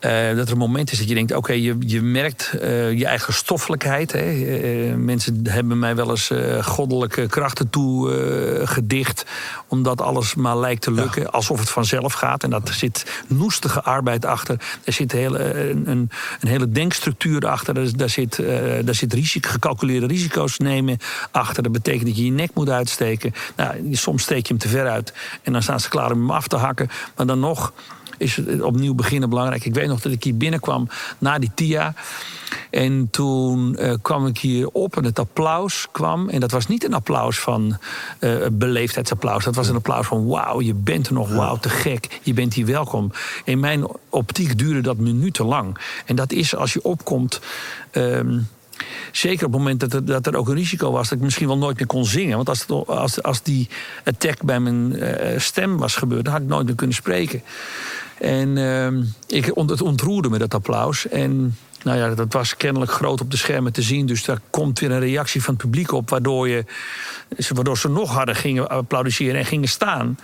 Uh, dat er een moment is dat je denkt, oké, okay, je, je merkt uh, je eigen stoffelijkheid. Hè? Uh, mensen hebben mij wel eens uh, goddelijke krachten toe uh, gedicht. Omdat alles maar lijkt te lukken. Ja. Alsof het vanzelf gaat. En daar zit noestige arbeid achter. Er zit hele, een, een, een hele denkstructuur achter. Daar, daar zit, uh, daar zit risico, gecalculeerde risico's nemen achter. Dat betekent dat je je nek moet uitsteken. Nou, soms steek je hem te ver uit. En dan staan ze klaar om hem af te hakken. Maar dan nog... is het opnieuw beginnen belangrijk. Ik weet nog dat ik hier binnenkwam na die T I A. En toen uh, kwam ik hier op en het applaus kwam. En dat was niet een applaus van uh, beleefdheidsapplaus. Dat was een applaus van wauw, je bent er nog, wauw, te gek. Je bent hier welkom. In mijn optiek duurde dat minutenlang. En dat is als je opkomt... Um, Zeker op het moment dat er, dat er ook een risico was dat ik misschien wel nooit meer kon zingen. Want als, het, als, als die attack bij mijn uh, stem was gebeurd, dan had ik nooit meer kunnen spreken. En uh, ik, het ontroerde me, dat applaus. En nou ja, dat was kennelijk groot op de schermen te zien. Dus daar komt weer een reactie van het publiek op, waardoor, je, waardoor ze nog harder gingen applaudisseren en gingen staan.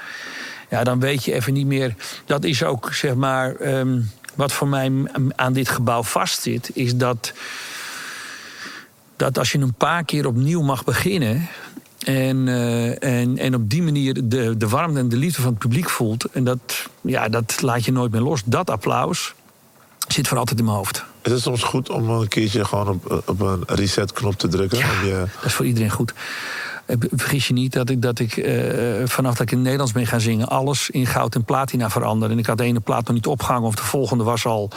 Ja, dan weet je even niet meer. Dat is ook, zeg maar, um, wat voor mij aan dit gebouw vastzit, is dat, dat als je een paar keer opnieuw mag beginnen en, uh, en, en op die manier de, de warmte en de liefde van het publiek voelt, en dat, ja, dat laat je nooit meer los. Dat applaus zit voor altijd in mijn hoofd. Het is soms goed om een keertje gewoon op, op een resetknop te drukken. Ja, je... dat is voor iedereen goed. Vergis je niet dat ik, dat ik uh, vanaf dat ik in het Nederlands ben gaan zingen, alles in goud en platina veranderde. En ik had de ene plaat nog niet opgehangen, of de volgende was al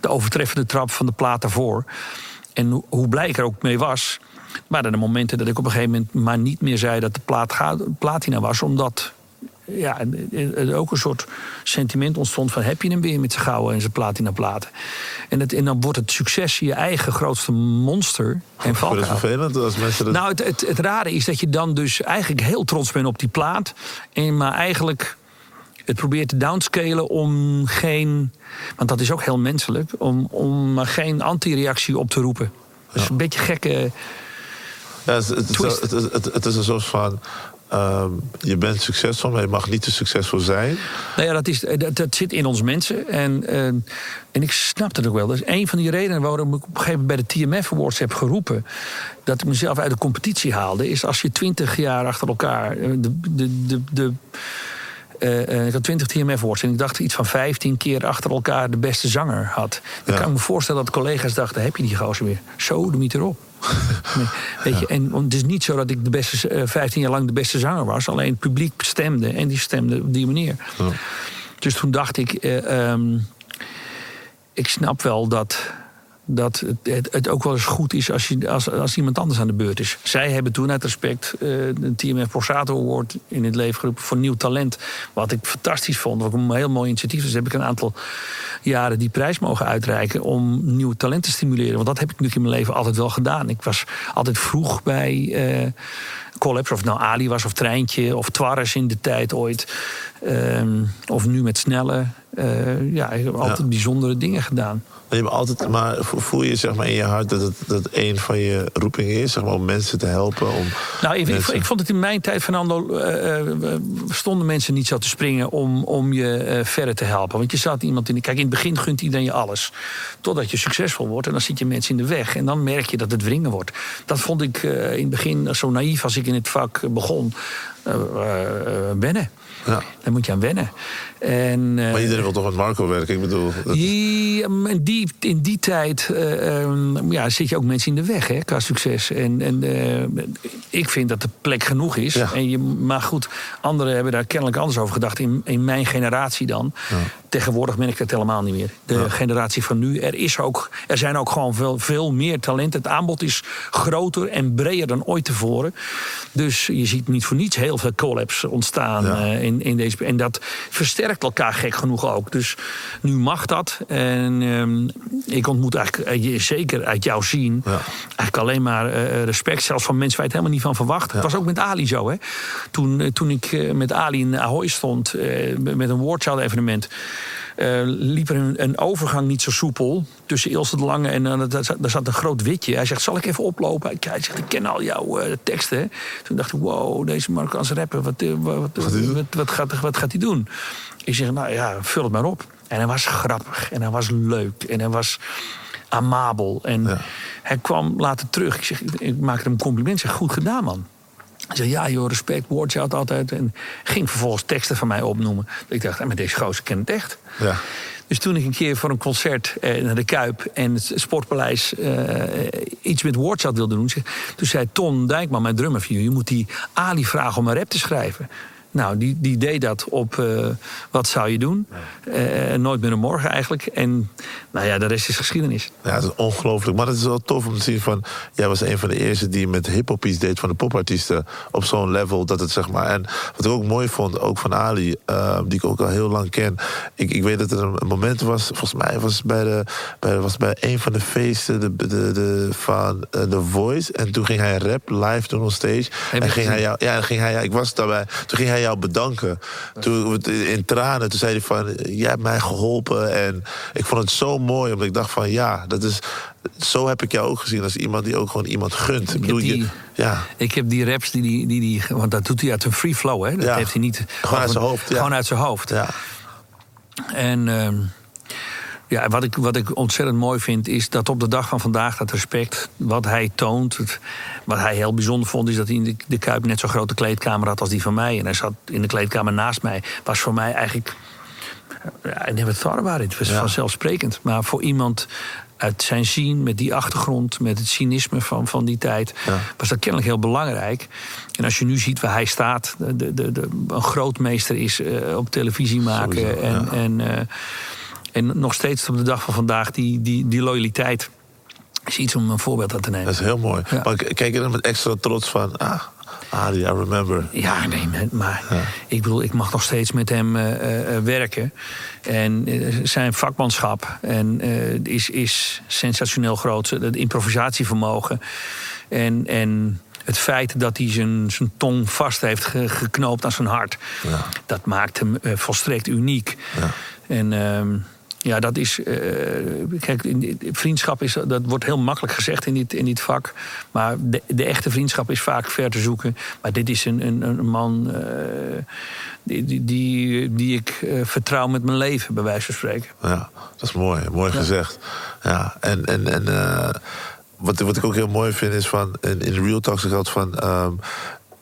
de overtreffende trap van de plaat daarvoor. En ho- hoe blij ik er ook mee was, waren er momenten dat ik op een gegeven moment maar niet meer zei dat de plaat goud, platina was, omdat ja, er ook een soort sentiment ontstond van, heb je hem weer met zijn gouden en zijn platina platen. En, het, en dan wordt het succes je eigen grootste monster en valkuil. Dat is vervelend als mensen dat... Nou, het, het, het rare is dat je dan dus eigenlijk heel trots bent op die plaat, en maar eigenlijk het probeert te downscalen om geen... Want dat is ook heel menselijk, om, om maar geen anti-reactie op te roepen. Dat is ja. een beetje gekke... Ja, het, het, twist. Het, het, het, het is een soort van... Uh, je bent succesvol, maar je mag niet te succesvol zijn. Nou ja, dat, is, dat, dat zit in ons mensen. En, uh, en ik snap dat ook wel. Dat is een van die redenen waarom ik op een gegeven moment bij de T M F Awards heb geroepen dat ik mezelf uit de competitie haalde. Is als je twintig jaar achter elkaar... De, de, de, de, uh, ik had twintig T M F Awards en ik dacht iets van vijftien keer achter elkaar de beste zanger had. Dan ja. kan ik me voorstellen dat collega's dachten, heb je die gozer weer? Zo, doe niet erop. Nee, weet je, en het is niet zo dat ik de beste, uh, vijftien jaar lang de beste zanger was. Alleen het publiek stemde en die stemde op die manier. Ja. Dus toen dacht ik, uh, um, ik snap wel dat, dat het, het, het ook wel eens goed is als, je, als, als iemand anders aan de beurt is. Zij hebben toen uit respect uh, de T M F Borsato Award in het leven geroepen voor nieuw talent. Wat ik fantastisch vond, wat een heel mooi initiatief. Dus heb ik een aantal jaren die prijs mogen uitreiken om nieuw talent te stimuleren. Want dat heb ik natuurlijk in mijn leven altijd wel gedaan. Ik was altijd vroeg bij uh, collabs, of het nou Ali was of Treintje of Twarres in de tijd ooit. Um, of nu met Snelle. Uh, ja, ik heb altijd ja. bijzondere dingen gedaan. Je hebt altijd, maar voel je zeg maar in je hart dat het dat een van je roepingen is, zeg maar, om mensen te helpen? Om nou, ik, mensen... ik vond het in mijn tijd, Fernando, uh, uh, stonden mensen niet zo te springen om, om je uh, verder te helpen. Want je zat iemand in... Kijk, in het begin gunt iedereen je alles. Totdat je succesvol wordt en dan zit je mensen in de weg. En dan merk je dat het wringen wordt. Dat vond ik uh, in het begin zo naïef als ik in het vak begon. Uh, uh, wennen. Ja. Daar moet je aan wennen. En, uh, maar iedereen wil toch met Marco werken? Ik bedoel, dat... die, in, die, in die tijd uh, um, ja, zit je ook mensen in de weg, hè, qua succes. En, en uh, ik vind dat de plek genoeg is. Ja. En je, maar goed, anderen hebben daar kennelijk anders over gedacht. In, in mijn generatie dan. Ja. Tegenwoordig ben ik dat helemaal niet meer. De ja. generatie van nu. Er, is ook, er zijn ook gewoon veel, veel meer talent. Het aanbod is groter en breder dan ooit tevoren. Dus je ziet niet voor niets heel veel collabs ontstaan. Ja. Uh, in, in deze, en dat versterkt elkaar gek genoeg ook. Dus nu mag dat. En um, ik ontmoet eigenlijk uh, je, zeker uit jouw zien... Ja. eigenlijk alleen maar uh, respect. Zelfs van mensen waar je het helemaal niet van verwacht. Het ja. was ook met Ali zo. Hè? Toen, uh, toen ik uh, met Ali in Ahoy stond... Uh, met een War Child evenement... Uh, liep er een, een overgang niet zo soepel tussen Ilse de Lange en uh, daar, zat, daar zat een groot witje. Hij zegt, zal ik even oplopen? Hij zegt, ik ken al jouw uh, teksten. Hè? Toen dacht ik, wow, deze Marokkaanse rapper, wat, uh, wat, wat, wat, wat, wat, gaat, wat gaat hij doen? Ik zeg, nou ja, vul het maar op. En hij was grappig en hij was leuk en hij was amabel. En ja. hij kwam later terug. Ik zeg, ik maakte hem een compliment. Ik zeg, goed gedaan, man. Hij zei, ja joh, respect, watch out altijd. En ging vervolgens teksten van mij opnoemen. Ik dacht, maar deze gozer kent het echt. Ja. Dus toen ik een keer voor een concert eh, naar de Kuip en het Sportpaleis eh, iets met War Child wilde doen... toen zei Ton Dijkman, mijn drummer van jullie... je moet die Ali vragen om een rap te schrijven. Nou, die, die deed dat op uh, wat zou je doen? Uh, nooit meer een morgen eigenlijk. En nou ja, de rest is geschiedenis. Ja, dat is ongelooflijk. Maar het is wel tof om te zien van... Jij was een van de eerste die met hiphop iets deed van de popartiesten. Op zo'n level dat het zeg maar... En wat ik ook mooi vond, ook van Ali, uh, die ik ook al heel lang ken. Ik, ik weet dat er een moment was, volgens mij was het bij, de, bij, was bij een van de feesten de, de, de, van uh, The Voice. En toen ging hij rap live doen on stage. Heb en ging hij, jou, ja, ging hij, ja, ik was daarbij. Toen ging hij jou bedanken. Toen, in tranen, toen zei hij van... jij hebt mij geholpen. En ik vond het zo mooi, omdat ik dacht van... ja, dat is... Zo heb ik jou ook gezien als iemand die ook gewoon iemand gunt. Ik, bedoel, die, je, ja. ik heb die raps die die, die die... Want dat doet hij uit een free flow, hè? Dat ja. heeft hij niet... Gewoon uit zijn hoofd. Gewoon ja. uit zijn hoofd. Ja. En... Um, Ja, wat ik, wat ik ontzettend mooi vind is dat op de dag van vandaag dat respect wat hij toont. Het, wat hij heel bijzonder vond is dat hij in de, de Kuip net zo'n grote kleedkamer had als die van mij. En hij zat in de kleedkamer naast mij. Was voor mij eigenlijk... I never thought about it. Het was ja. vanzelfsprekend. Maar voor iemand uit zijn zien, met die achtergrond, met het cynisme van, van die tijd... Ja. was dat kennelijk heel belangrijk. En als je nu ziet waar hij staat... De, de, de, een grootmeester is uh, op televisie maken Sowieso, en... Ja. en uh, En nog steeds op de dag van vandaag, die, die, die loyaliteit is iets om een voorbeeld aan te nemen. Dat is heel mooi. Ja. Maar ik kijk er dan met extra trots van, ah, Ali, I remember. Ja, nee, maar ja. ik bedoel, ik mag nog steeds met hem uh, uh, werken. En uh, zijn vakmanschap en, uh, is, is sensationeel groot. Het improvisatievermogen en... en het feit dat hij zijn, zijn tong vast heeft ge, geknoopt aan zijn hart. Ja. Dat maakt hem uh, volstrekt uniek. Ja. En uh, ja, dat is... Uh, kijk, vriendschap is, dat wordt heel makkelijk gezegd in dit, in dit vak. Maar de, de echte vriendschap is vaak ver te zoeken. Maar dit is een, een, een man uh, die, die, die ik uh, vertrouw met mijn leven, bij wijze van spreken. Ja, dat is mooi. Mooi ja. gezegd. Ja, en... en, en uh... Wat, wat ik ook heel mooi vind is van... in, in Real Talk zegt van... Um,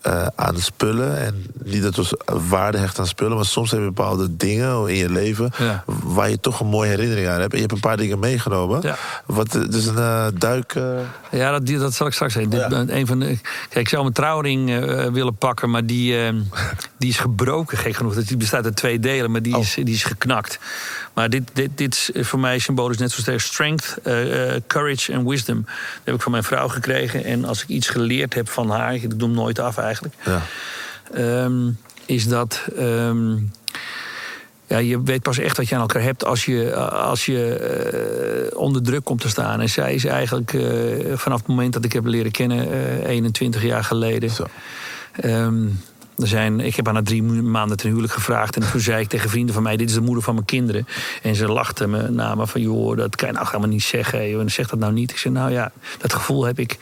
uh, aan spullen. En niet dat we waarde hechten aan spullen... maar soms heb je bepaalde dingen in je leven... Ja. waar je toch een mooie herinnering aan hebt. En je hebt een paar dingen meegenomen. Ja. Wat, dus een uh, duik... Uh... Ja, dat, dat zal ik straks zeggen. Ja. Dit, een van de, kijk, ik zou mijn trouwring uh, willen pakken... maar die, uh, die is gebroken, gek genoeg. Die bestaat uit twee delen, maar die, oh. is, die is geknakt. Maar dit, dit, dit is voor mij symbolisch net zo sterk. Strength, uh, courage en wisdom. Dat heb ik van mijn vrouw gekregen. En als ik iets geleerd heb van haar... ik doe hem nooit af eigenlijk. Ja. Um, is dat... Um, ja, je weet pas echt wat je aan elkaar hebt als je, als je uh, onder druk komt te staan. En zij is eigenlijk uh, vanaf het moment dat ik heb leren kennen... Uh, eenentwintig jaar geleden... Um, er zijn, ik heb haar na drie maanden ten huwelijk gevraagd. En toen zei ik tegen vrienden van mij... dit is de moeder van mijn kinderen. En ze lachten me na me van... joh, dat kan je nou helemaal niet zeggen. Joh. En zeg dat nou niet. Ik zei, nou ja, dat gevoel heb ik.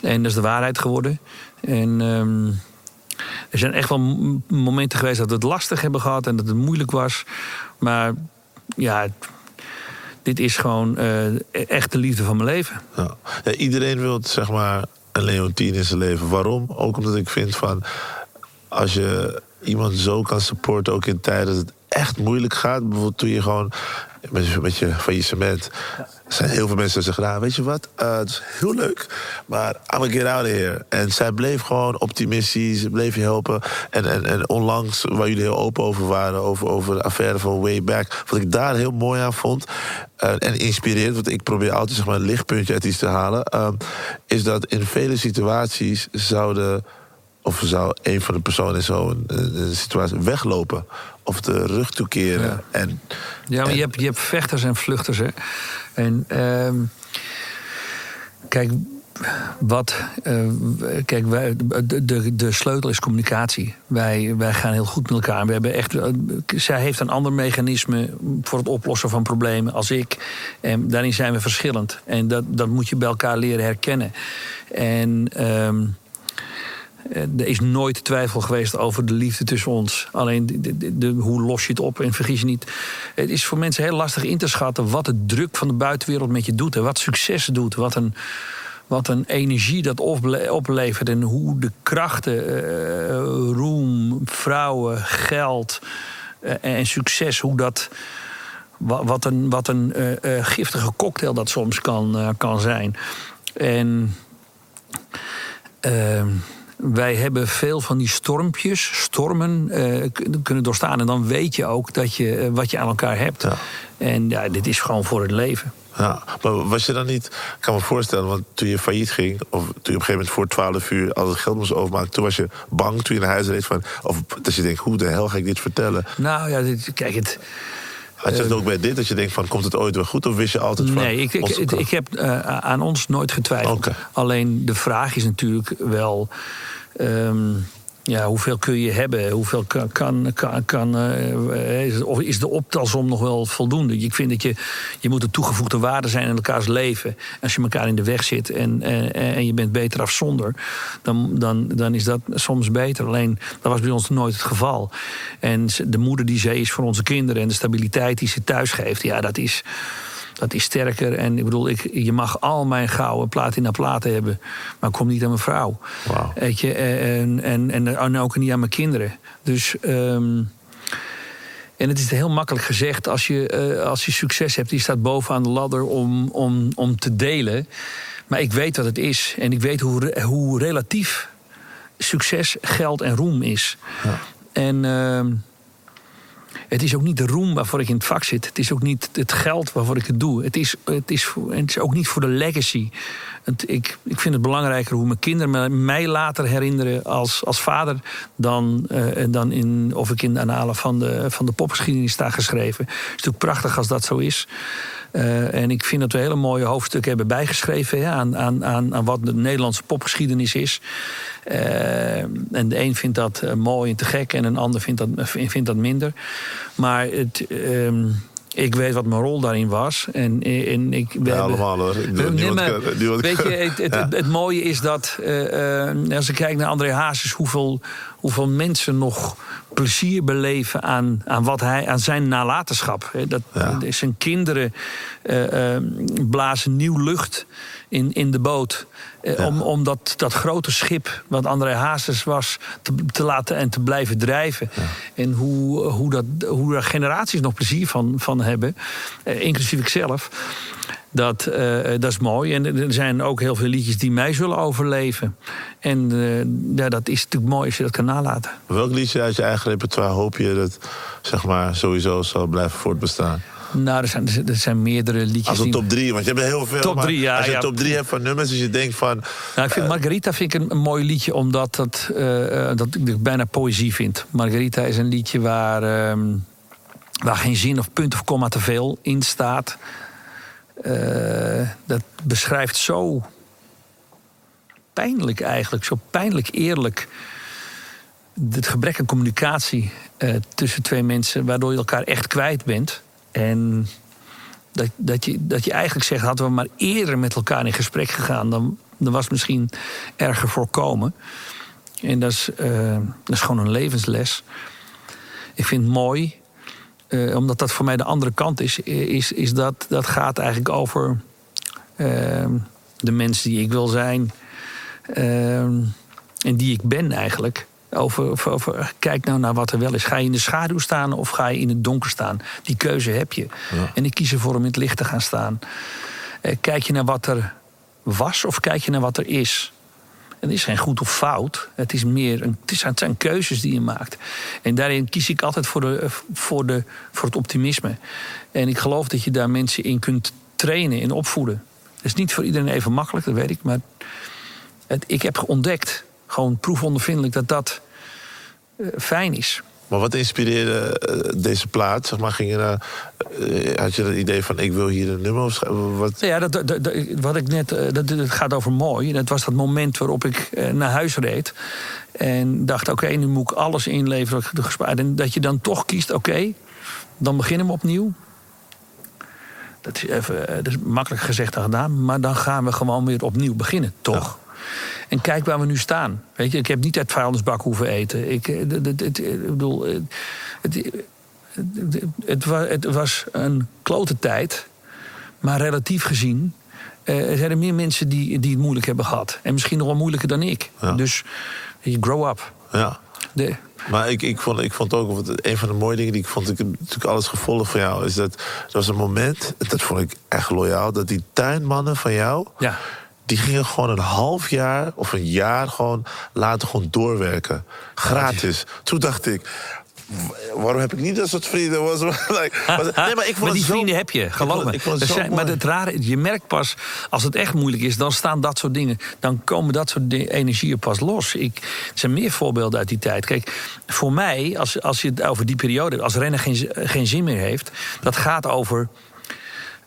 En dat is de waarheid geworden. En... Um, er zijn echt wel momenten geweest dat we het lastig hebben gehad... en dat het moeilijk was. Maar ja, dit is gewoon uh, echt de liefde van mijn leven. Ja. Ja, iedereen wil zeg maar een Leontien in zijn leven. Waarom? Ook omdat ik vind van... als je iemand zo kan supporten, ook in tijden dat het echt moeilijk gaat... bijvoorbeeld toen je gewoon met, met je faillissement... Ja. Er zijn heel veel mensen die zeggen, nou, weet je wat, uh, het is heel leuk, maar I'm a get out of here. En zij bleef gewoon optimistisch, ze bleef je helpen. En, en, en onlangs, waar jullie heel open over waren, over, over de affaire van Wayback, wat ik daar heel mooi aan vond uh, en inspireert, want ik probeer altijd zeg maar, een lichtpuntje uit iets te halen, uh, is dat in vele situaties zouden... of zou een van de personen in zo'n situatie weglopen... of de rug toekeren. Ja, en, ja maar en... Je, hebt, je hebt vechters en vluchters, hè. En uh, kijk, wat, uh, kijk wij, de, de, de sleutel is communicatie. Wij, wij gaan heel goed met elkaar. We hebben echt, uh, zij heeft een ander mechanisme voor het oplossen van problemen als ik. En daarin zijn we verschillend. En dat, dat moet je bij elkaar leren herkennen. En... Uh, Er is nooit twijfel geweest over de liefde tussen ons. Alleen, de, de, de, hoe los je het op en vergis je niet. Het is voor mensen heel lastig in te schatten... wat de druk van de buitenwereld met je doet. En wat succes doet. Wat een, wat een energie dat oplevert. En hoe de krachten, uh, roem, vrouwen, geld uh, en succes... hoe dat, wat een, wat een uh, uh, giftige cocktail dat soms kan, uh, kan zijn. En... Uh, wij hebben veel van die stormpjes, stormen, uh, kunnen doorstaan. En dan weet je ook dat je, uh, wat je aan elkaar hebt. Ja. En ja, dit is gewoon voor het leven. Ja, maar was je dan niet... Ik kan me voorstellen, want toen je failliet ging... of toen je op een gegeven moment voor twaalf uur al het geld moest overmaken... toen was je bang, toen je naar huis reed van... of dat je denkt, hoe de hel ga ik dit vertellen? Nou ja, dit, kijk, het... Had je het ook bij dit, dat je denkt van, komt het ooit weer goed? Of wist je altijd van... Nee, ik, ik, ik, ik heb uh, aan ons nooit getwijfeld. Okay. Alleen de vraag is natuurlijk wel... Um, ja, hoeveel kun je hebben? Hoeveel kan... kan, kan, kan uh, is de optelsom nog wel voldoende? Ik vind dat je... Je moet een toegevoegde waarde zijn in elkaars leven. Als je elkaar in de weg zit en, en, en je bent beter af zonder... Dan, dan, dan is dat soms beter. Alleen, dat was bij ons nooit het geval. En de moeder die zij is voor onze kinderen... en de stabiliteit die ze thuis geeft... ja, dat is... Dat is sterker. En ik bedoel, ik, je mag al mijn gouden platina platen hebben. Maar kom niet aan mijn vrouw. Wow. Weet je, en, en, en, en ook niet aan mijn kinderen. Dus. Um, en het is heel makkelijk gezegd. Als je, uh, als je succes hebt, die staat bovenaan de ladder om, om, om te delen. Maar ik weet wat het is. En ik weet hoe, hoe relatief succes, geld en roem is. Ja. En. Um, Het is ook niet de roem waarvoor ik in het vak zit. Het is ook niet het geld waarvoor ik het doe. Het is, het is, het is ook niet voor de legacy. Het, ik, ik vind het belangrijker hoe mijn kinderen mij later herinneren als, als vader... dan, uh, dan in, of ik in de annalen van de, van de popgeschiedenis sta geschreven. Het is natuurlijk prachtig als dat zo is. Uh, en ik vind dat we hele mooie hoofdstukken hebben bijgeschreven... Ja, aan, aan, aan, aan wat de Nederlandse popgeschiedenis is. Uh, en de een vindt dat mooi en te gek... en een ander vindt dat, vindt dat minder. Maar het... Um Ik weet wat mijn rol daarin was. En, en ik, we ja, hebben, allemaal hoor. Ik we, niemand, maar, niemand, weet je, het, het, ja. het, het mooie is dat... Uh, uh, als ik kijk naar André Hazes... hoeveel, hoeveel mensen nog plezier beleven aan, aan, wat hij, aan zijn nalatenschap. Hè? Dat, ja. Zijn kinderen uh, uh, blazen nieuw lucht in, in de boot... Uh, ja. Om, om dat, dat grote schip, wat André Hazes was, te, te laten en te blijven drijven. Ja. En hoe, hoe, dat, hoe daar generaties nog plezier van, van hebben, uh, inclusief ikzelf. Dat, uh, dat is mooi. En er zijn ook heel veel liedjes die mij zullen overleven. En uh, ja, dat is natuurlijk mooi als je dat kan nalaten. Welk liedje uit je eigen repertoire hoop je dat, zeg maar, sowieso zal blijven voortbestaan? Nou, er zijn, er zijn meerdere liedjes. Als een top drie, want je hebt heel veel. Top drie, ja, als je ja. top drie hebt van nummers, dus je denkt van... Nou, ik vind, uh, Margarita vind ik een, een mooi liedje, omdat dat, uh, dat ik bijna poëzie vind. Margarita is een liedje waar, um, waar geen zin of punt of komma te veel in staat. Uh, dat beschrijft zo pijnlijk eigenlijk, zo pijnlijk eerlijk... het gebrek aan communicatie uh, tussen twee mensen... waardoor je elkaar echt kwijt bent... En dat, dat, je, dat je eigenlijk zegt... hadden we maar eerder met elkaar in gesprek gegaan... dan, dan was het misschien erger voorkomen. En dat is, uh, dat is gewoon een levensles. Ik vind het mooi, uh, omdat dat voor mij de andere kant is... is, is dat, dat gaat eigenlijk over uh, de mens die ik wil zijn... Uh, en die ik ben eigenlijk... Over, over, over, kijk nou naar wat er wel is. Ga je in de schaduw staan of ga je in het donker staan? Die keuze heb je. Ja. En ik kies ervoor om in het licht te gaan staan. Eh, kijk je naar wat er was of kijk je naar wat er is? Het is geen goed of fout. Het is meer een, het is, het zijn keuzes die je maakt. En daarin kies ik altijd voor, de, voor, de, voor het optimisme. En ik geloof dat je daar mensen in kunt trainen en opvoeden. Dat is niet voor iedereen even makkelijk, dat weet ik. Maar het, ik heb ontdekt... gewoon proefondervindelijk dat dat uh, fijn is. Maar wat inspireerde uh, deze plaat? Zeg maar, ging je naar, uh, had je het idee van ik wil hier een nummer of wat? Ja, dat, dat, dat, wat ik net, uh, dat, dat gaat over mooi. Dat was dat moment waarop ik uh, naar huis reed en dacht: oké, okay, nu moet ik alles inleveren. En dat je dan toch kiest: oké, okay, dan beginnen we opnieuw. Dat is even, dat is makkelijk gezegd en gedaan, maar dan gaan we gewoon weer opnieuw beginnen, toch? Ja. En kijk waar we nu staan. Weet je, ik heb niet uit vuilnisbak hoeven eten. Ik, het, het, het, ik bedoel, het, het, het, het, was, het was een klote tijd. Maar relatief gezien eh, er zijn er meer mensen die, die het moeilijk hebben gehad. En misschien nog wel moeilijker dan ik. Ja. Dus grow up. Ja. De, Maar ik, ik, vond, ik vond ook, een van de mooie dingen die ik vond... ik heb natuurlijk alles gevolgd van jou... is dat er was een moment, dat vond ik echt loyaal... dat die tuinmannen van jou... Ja. die gingen gewoon een half jaar of een jaar gewoon laten gewoon doorwerken. Gratis. Toen dacht ik, waarom heb ik niet dat soort vrienden? Was, like, was, nee, maar ik vond maar die zo, vrienden heb je, geloof me. Ik vond het, ik vond het dus zijn, maar het rare, je merkt pas, als het echt moeilijk is, dan staan dat soort dingen, dan komen dat soort de, energieën pas los. Ik, er zijn meer voorbeelden uit die tijd. Kijk, voor mij, als, als je het over die periode, als rennen geen, geen zin meer heeft, dat gaat over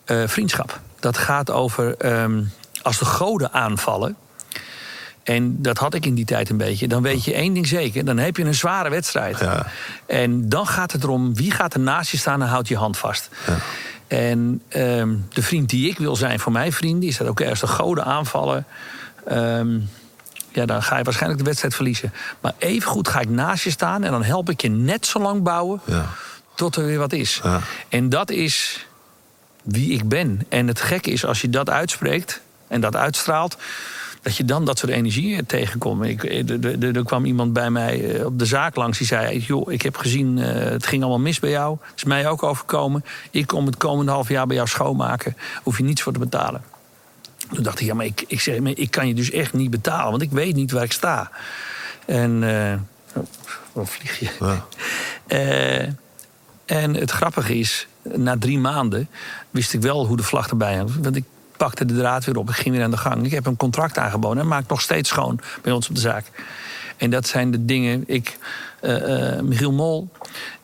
uh, vriendschap. Dat gaat over um, als de goden aanvallen. En dat had ik in die tijd een beetje. Dan weet je één ding zeker, dan heb je een zware wedstrijd. Ja. En dan gaat het erom, wie gaat er naast je staan en houdt je hand vast. Ja. En um, de vriend die ik wil zijn voor mijn vrienden... is dat oké, okay, als de goden aanvallen... Um, ja, dan ga je waarschijnlijk de wedstrijd verliezen. Maar evengoed ga ik naast je staan... en dan help ik je net zo lang bouwen... Ja. Tot er weer wat is. Ja. En dat is wie ik ben. En het gekke is, als je dat uitspreekt... en dat uitstraalt... dat je dan dat soort energie tegenkomt. Ik, er, er, er kwam iemand bij mij op de zaak langs die zei... joh, ik heb gezien, uh, het ging allemaal mis bij jou. Het is mij ook overkomen. Ik kom het komende half jaar bij jou schoonmaken. Hoef je niets voor te betalen. Toen dacht ik, ja, maar ik, ik, zeg, maar ik kan je dus echt niet betalen... want ik weet niet waar ik sta. En... Uh, oh, vlieg je. Ja. uh, en het grappige is, na drie maanden... wist ik wel hoe de vlag erbij had. Want ik pakte de draad weer op, ik ging weer aan de gang. Ik heb een contract aangeboden en maak nog steeds schoon bij ons op de zaak. En dat zijn de dingen. Ik, uh, uh, Michiel Mol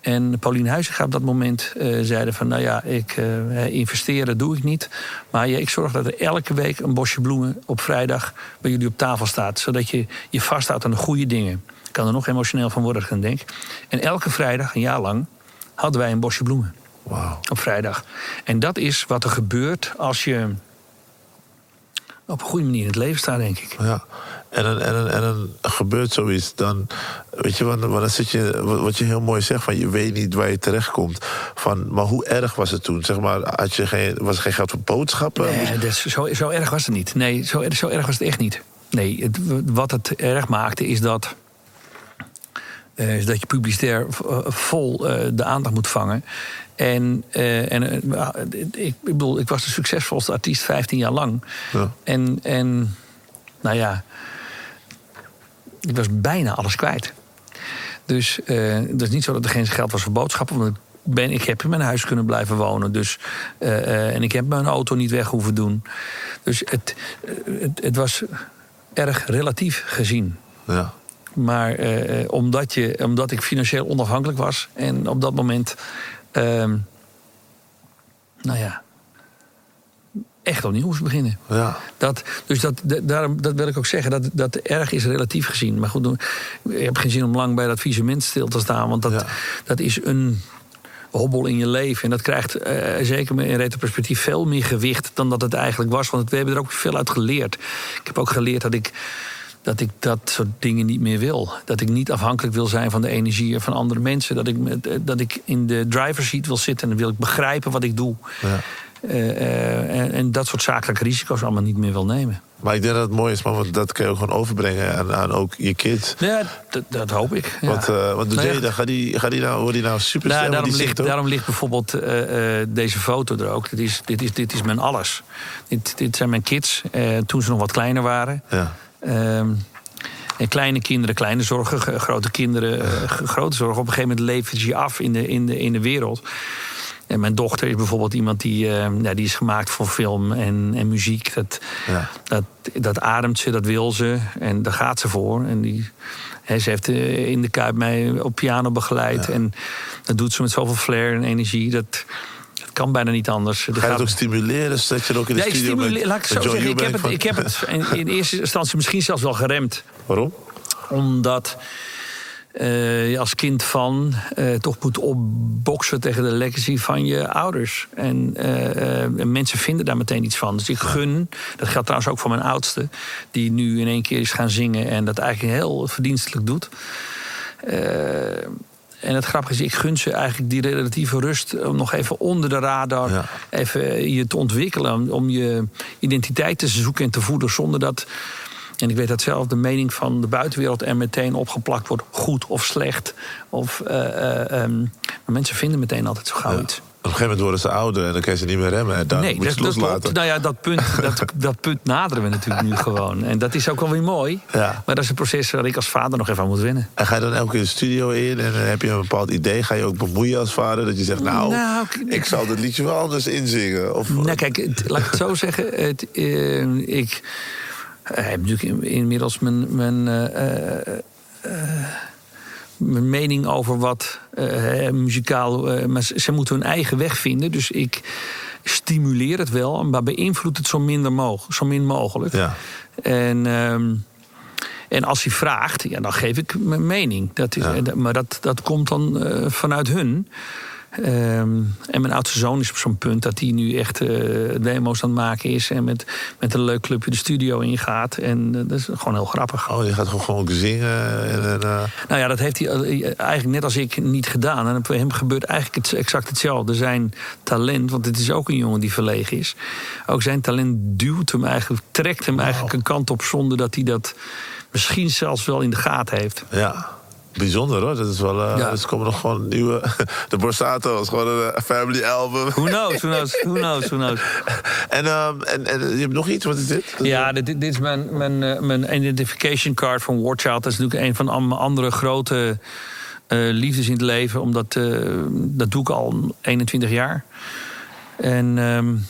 en Paulien Huizinga op dat moment uh, zeiden van... nou ja, ik, uh, investeren doe ik niet. Maar ja, ik zorg dat er elke week een bosje bloemen op vrijdag... bij jullie op tafel staat, zodat je je vasthoudt aan de goede dingen. Ik kan er nog emotioneel van worden, dan denk ik. En elke vrijdag, een jaar lang, hadden wij een bosje bloemen. Wow. Op vrijdag. En dat is wat er gebeurt als je... op een goede manier in het leven staan, denk ik. Ja. En dan, en dan, en dan gebeurt zoiets, dan weet je, want, want dan zit je, wat je heel mooi zegt, van je weet niet waar je terechtkomt. Van, maar hoe erg was het toen? Zeg maar, had je geen, was er geen geld voor boodschappen? Nee, dus zo, zo erg was het niet. Nee, zo, zo erg was het echt niet. Nee, het, wat het erg maakte is dat, uh, is dat je publicitair vol uh, de aandacht moet vangen. En, uh, en uh, ik bedoel, ik was de succesvolste artiest vijftien jaar lang. Ja. En, en, nou ja, ik was bijna alles kwijt. Dus uh, het is niet zo dat er geen geld was voor boodschappen. Want ik, ben, ik heb in mijn huis kunnen blijven wonen. Dus, uh, uh, en ik heb mijn auto niet weg hoeven doen. Dus het, uh, het, het was erg relatief gezien. Ja. Maar uh, omdat, je, omdat ik financieel onafhankelijk was en op dat moment... Um, nou ja, echt opnieuw moest beginnen. Ja. Dat, dus dat, dat, daarom, dat wil ik ook zeggen, dat, dat erg is relatief gezien. Maar goed, ik heb geen zin om lang bij dat visement stil te staan. Want dat, ja. dat is een hobbel in je leven. En dat krijgt uh, zeker in retroperspectief veel meer gewicht dan dat het eigenlijk was. Want we hebben er ook veel uit geleerd. Ik heb ook geleerd dat ik... dat ik dat soort dingen niet meer wil. Dat ik niet afhankelijk wil zijn van de energie van andere mensen. Dat ik, dat ik in de driver's seat wil zitten... en dan wil ik begrijpen wat ik doe. Ja. Uh, uh, en, en dat soort zakelijke risico's allemaal niet meer wil nemen. Maar ik denk dat het mooi is, want dat kun je ook gewoon overbrengen aan, aan ook je kids. Ja, dat, dat hoop ik. Ja. Want, uh, wat doet nou, Jada? Gaat die, gaat die nou, wordt die nou super nou, stem, daarom, die ligt, daarom ligt bijvoorbeeld uh, uh, deze foto er ook. Dit is, dit is, dit is mijn alles. Dit, dit zijn mijn kids uh, toen ze nog wat kleiner waren... Ja. Um, en kleine kinderen, kleine zorgen, grote kinderen, uh, grote zorgen. Op een gegeven moment levert je af in de, in de, in de wereld. En mijn dochter is bijvoorbeeld iemand die, uh, ja, die is gemaakt voor film en, en muziek. Dat, ja. dat, dat ademt ze, dat wil ze en daar gaat ze voor. En die, hè, ze heeft uh, in de Kuip mij op piano begeleid. Ja. En dat doet ze met zoveel flair en energie. Dat... kan bijna niet anders. Ga je het ook stimuleren? Zet je het ook in de ja, studio met, laat ik zo zeggen, ik heb, het, ik heb het in, in eerste instantie misschien zelfs wel geremd. Waarom? Omdat uh, je als kind van uh, toch moet opboksen tegen de legacy van je ouders. En uh, uh, mensen vinden daar meteen iets van. Dus ik gun, dat geldt trouwens ook voor mijn oudste... die nu in één keer is gaan zingen en dat eigenlijk heel verdienstelijk doet... Uh, En het grappige is, ik gun ze eigenlijk die relatieve rust... om nog even onder de radar ja. even je te ontwikkelen. Om je identiteit te zoeken en te voeden zonder dat... en ik weet dat zelf, de mening van de buitenwereld... er meteen opgeplakt wordt, goed of slecht. Of, uh, uh, um, maar mensen vinden meteen altijd zo gauw ja. iets. Op een gegeven moment worden ze ouder en dan kun je ze niet meer remmen. En dan nee, moet je dat, loslaten. Nou ja, dat punt, dat, dat punt naderen we natuurlijk nu gewoon. En dat is ook wel weer mooi. Ja. Maar dat is een proces waar ik als vader nog even aan moet winnen. En ga je dan elke keer de studio in en heb je een bepaald idee? Ga je ook bemoeien als vader? Dat je zegt, nou, nou ik, ik zal dit liedje wel anders inzingen. Of... Nou kijk, het, laat ik het zo zeggen. Het, uh, ik uh, heb natuurlijk inmiddels mijn... mijn uh, uh, mijn mening over wat uh, muzikaal... Uh, maar ze moeten hun eigen weg vinden. Dus ik stimuleer het wel, maar beïnvloed het zo, minder mogelijk, zo min mogelijk. Ja. En, um, en als hij vraagt, ja, dan geef ik mijn mening. Dat is, ja. Maar dat, dat komt dan uh, vanuit hun. Um, en mijn oudste zoon is op zo'n punt dat hij nu echt uh, demo's aan het maken is... en met, met een leuk clubje de studio ingaat. En uh, dat is gewoon heel grappig. Oh, je gaat gewoon zingen? En, uh... Nou ja, dat heeft hij eigenlijk net als ik niet gedaan. En voor hem gebeurt eigenlijk het, exact hetzelfde. Zijn talent, want het is ook een jongen die verlegen is... ook zijn talent duwt hem eigenlijk, trekt hem wow. eigenlijk een kant op... zonder dat hij dat misschien zelfs wel in de gaten heeft. Ja. Bijzonder hoor, dat is wel. Uh, ja. Dus komen nog gewoon nieuwe. De Borsato is gewoon een family album. Who knows, who knows, who knows, who knows. En, um, en, en je hebt nog iets, wat is dit? Ja, dit, dit is mijn, mijn, uh, mijn identification card van War Child. Dat is natuurlijk een van mijn andere grote uh, liefdes in het leven. Omdat uh, dat doe ik al eenentwintig jaar. En um,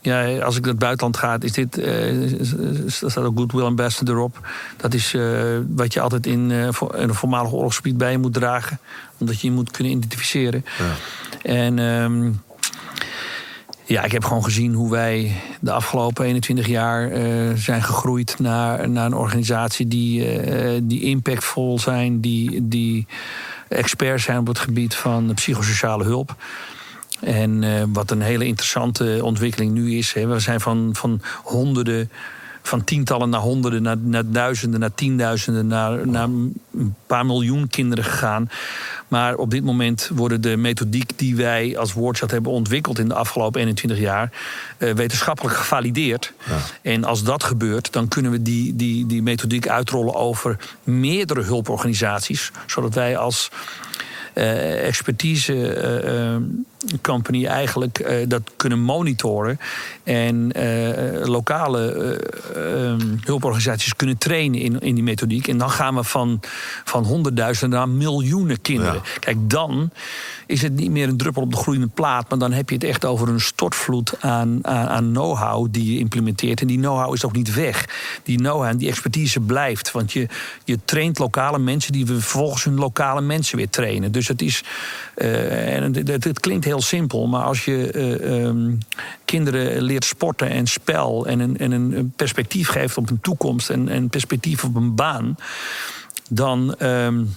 ja, als ik naar het buitenland ga, is dit. Uh, staat ook Goodwill Ambassador op. Dat is uh, wat je altijd in uh, een voormalig oorlogsgebied bij je moet dragen. Omdat je je moet kunnen identificeren. Ja. En um, ja, ik heb gewoon gezien hoe wij de afgelopen eenentwintig jaar uh, zijn gegroeid naar, naar een organisatie die, uh, die impactvol zijn, die, die experts zijn op het gebied van psychosociale hulp. En uh, wat een hele interessante ontwikkeling nu is. Hè. We zijn van, van honderden, van tientallen naar honderden... naar, naar duizenden, naar tienduizenden, naar, naar een paar miljoen kinderen gegaan. Maar op dit moment worden de methodiek die wij als War Child hebben ontwikkeld... in de afgelopen eenentwintig jaar, uh, wetenschappelijk gevalideerd. Ja. En als dat gebeurt, dan kunnen we die, die, die methodiek uitrollen... over meerdere hulporganisaties, zodat wij als... Uh, expertise uh, uh, company eigenlijk uh, dat kunnen monitoren en uh, lokale uh, um, hulporganisaties kunnen trainen in, in die methodiek. En dan gaan we van, van honderdduizenden naar miljoenen kinderen. Ja. Kijk, dan is het niet meer een druppel op de groeiende plaat, maar dan heb je het echt over een stortvloed aan, aan, aan know-how die je implementeert. En die know-how is ook niet weg. Die know-how en die expertise blijft, want je, je traint lokale mensen die we vervolgens hun lokale mensen weer trainen. Dus het is, uh, en het, het klinkt heel simpel, maar als je uh, um, kinderen leert sporten en spel... en een, en een perspectief geeft op een toekomst en een perspectief op een baan... dan... Um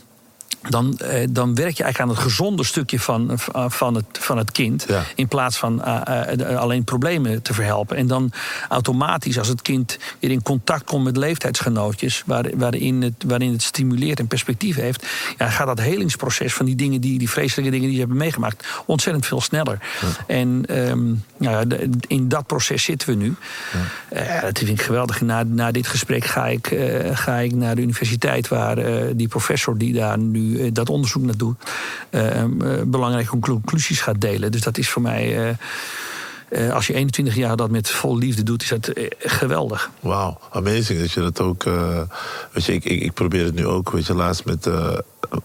Dan, eh, dan werk je eigenlijk aan het gezonde stukje van, van, het, van het kind... Ja. In plaats van uh, uh, alleen problemen te verhelpen. En dan automatisch, als het kind weer in contact komt met leeftijdsgenootjes... Waar, waarin, het, waarin het stimuleert en perspectief heeft... Ja, gaat dat helingsproces van die dingen, die, die vreselijke dingen die ze hebben meegemaakt... ontzettend veel sneller. Ja. En um, ja, in dat proces zitten we nu. Ja. Uh, dat vind ik geweldig. Na, na dit gesprek ga ik, uh, ga ik naar de universiteit... waar uh, die professor die daar nu... dat onderzoek naartoe uh, uh, belangrijke conclusies gaat delen. Dus dat is voor mij... Uh, uh, als je eenentwintig jaar dat met vol liefde doet, is dat uh, geweldig. Wauw, amazing dat je dat ook... Uh, weet je, ik, ik, ik probeer het nu ook, weet je, laatst met... Uh,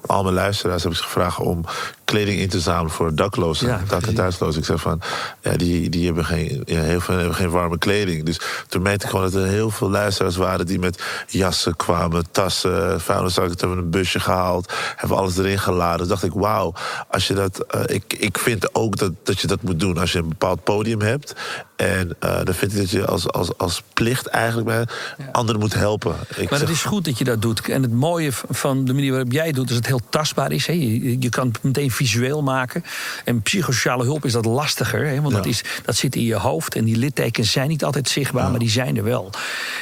al mijn luisteraars heb ik gevraagd om kleding in te zamelen voor daklozen, ja, dak- en thuislozen. Ik zeg van, ja, die, die hebben geen, ja, heel veel hebben geen warme kleding. Dus toen merkte ik gewoon dat er heel veel luisteraars waren die met jassen kwamen, tassen, vuilniszakken, hebben een busje gehaald, hebben alles erin geladen. Toen dacht ik, wauw, als je dat, uh, ik, ik vind ook dat, dat je dat moet doen als je een bepaald podium hebt. En uh, dan vind ik dat je als, als, als plicht eigenlijk bij ja. anderen moet helpen. Ik maar het is goed dat je dat doet. En het mooie van de manier waarop jij het doet... is dat het heel tastbaar is. He. Je, je kan het meteen visueel maken. En psychosociale hulp is dat lastiger. He. Want ja. dat, is, dat zit in je hoofd. En die littekens zijn niet altijd zichtbaar, ja. maar die zijn er wel.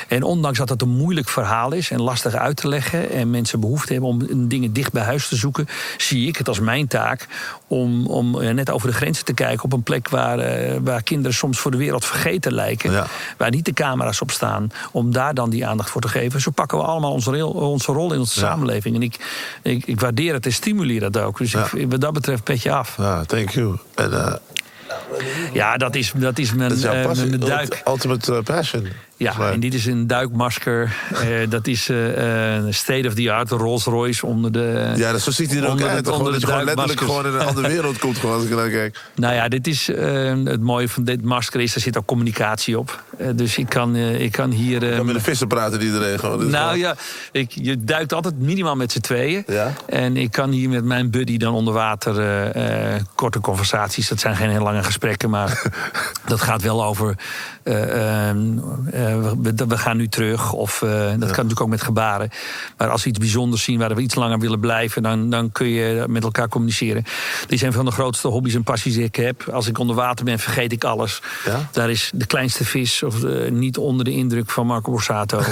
En ondanks dat het een moeilijk verhaal is... en lastig uit te leggen... en mensen behoefte hebben om dingen dicht bij huis te zoeken... zie ik het als mijn taak om, om net over de grenzen te kijken... op een plek waar, uh, waar kinderen soms voor de wereld vergeten lijken, ja. waar niet de camera's op staan, om daar dan die aandacht voor te geven. Zo pakken we allemaal onze, reel, onze rol in onze ja. samenleving. En ik, ik, ik waardeer het en stimuleer dat ook. Dus ja. ik, wat dat betreft petje af. Ja, thank you. En uh, Ja, dat is, dat is mijn, dat is passie, uh, mijn duik. Ultimate passion. Ja, maar. En dit is een duikmasker. uh, dat is uh, state of the art, Rolls Royce onder de... Ja, dus zo ziet hij er ook uit. Gewoon, dat je gewoon letterlijk gewoon in een andere wereld komt, gewoon, als ik naar kijk. Nou ja, dit is, uh, het mooie van dit masker is, er zit ook communicatie op. Uh, dus ik kan, uh, ik kan hier... Uh, je kan met de vissen praten die iedereen gewoon... Nou gewoon... ja, ik, je duikt altijd minimaal met z'n tweeën. Ja? En ik kan hier met mijn buddy dan onder water uh, uh, korte conversaties. Dat zijn geen heel lange gesprekken, maar dat gaat wel over... Uh, um, uh, We, we gaan nu terug. Of, uh, dat ja. kan natuurlijk ook met gebaren. Maar als we iets bijzonders zien waar we iets langer willen blijven... dan, dan kun je met elkaar communiceren. Dit is een van de grootste hobby's en passies die ik heb. Als ik onder water ben, vergeet ik alles. Ja? Daar is de kleinste vis of uh, niet onder de indruk van Marco Borsato. Uh,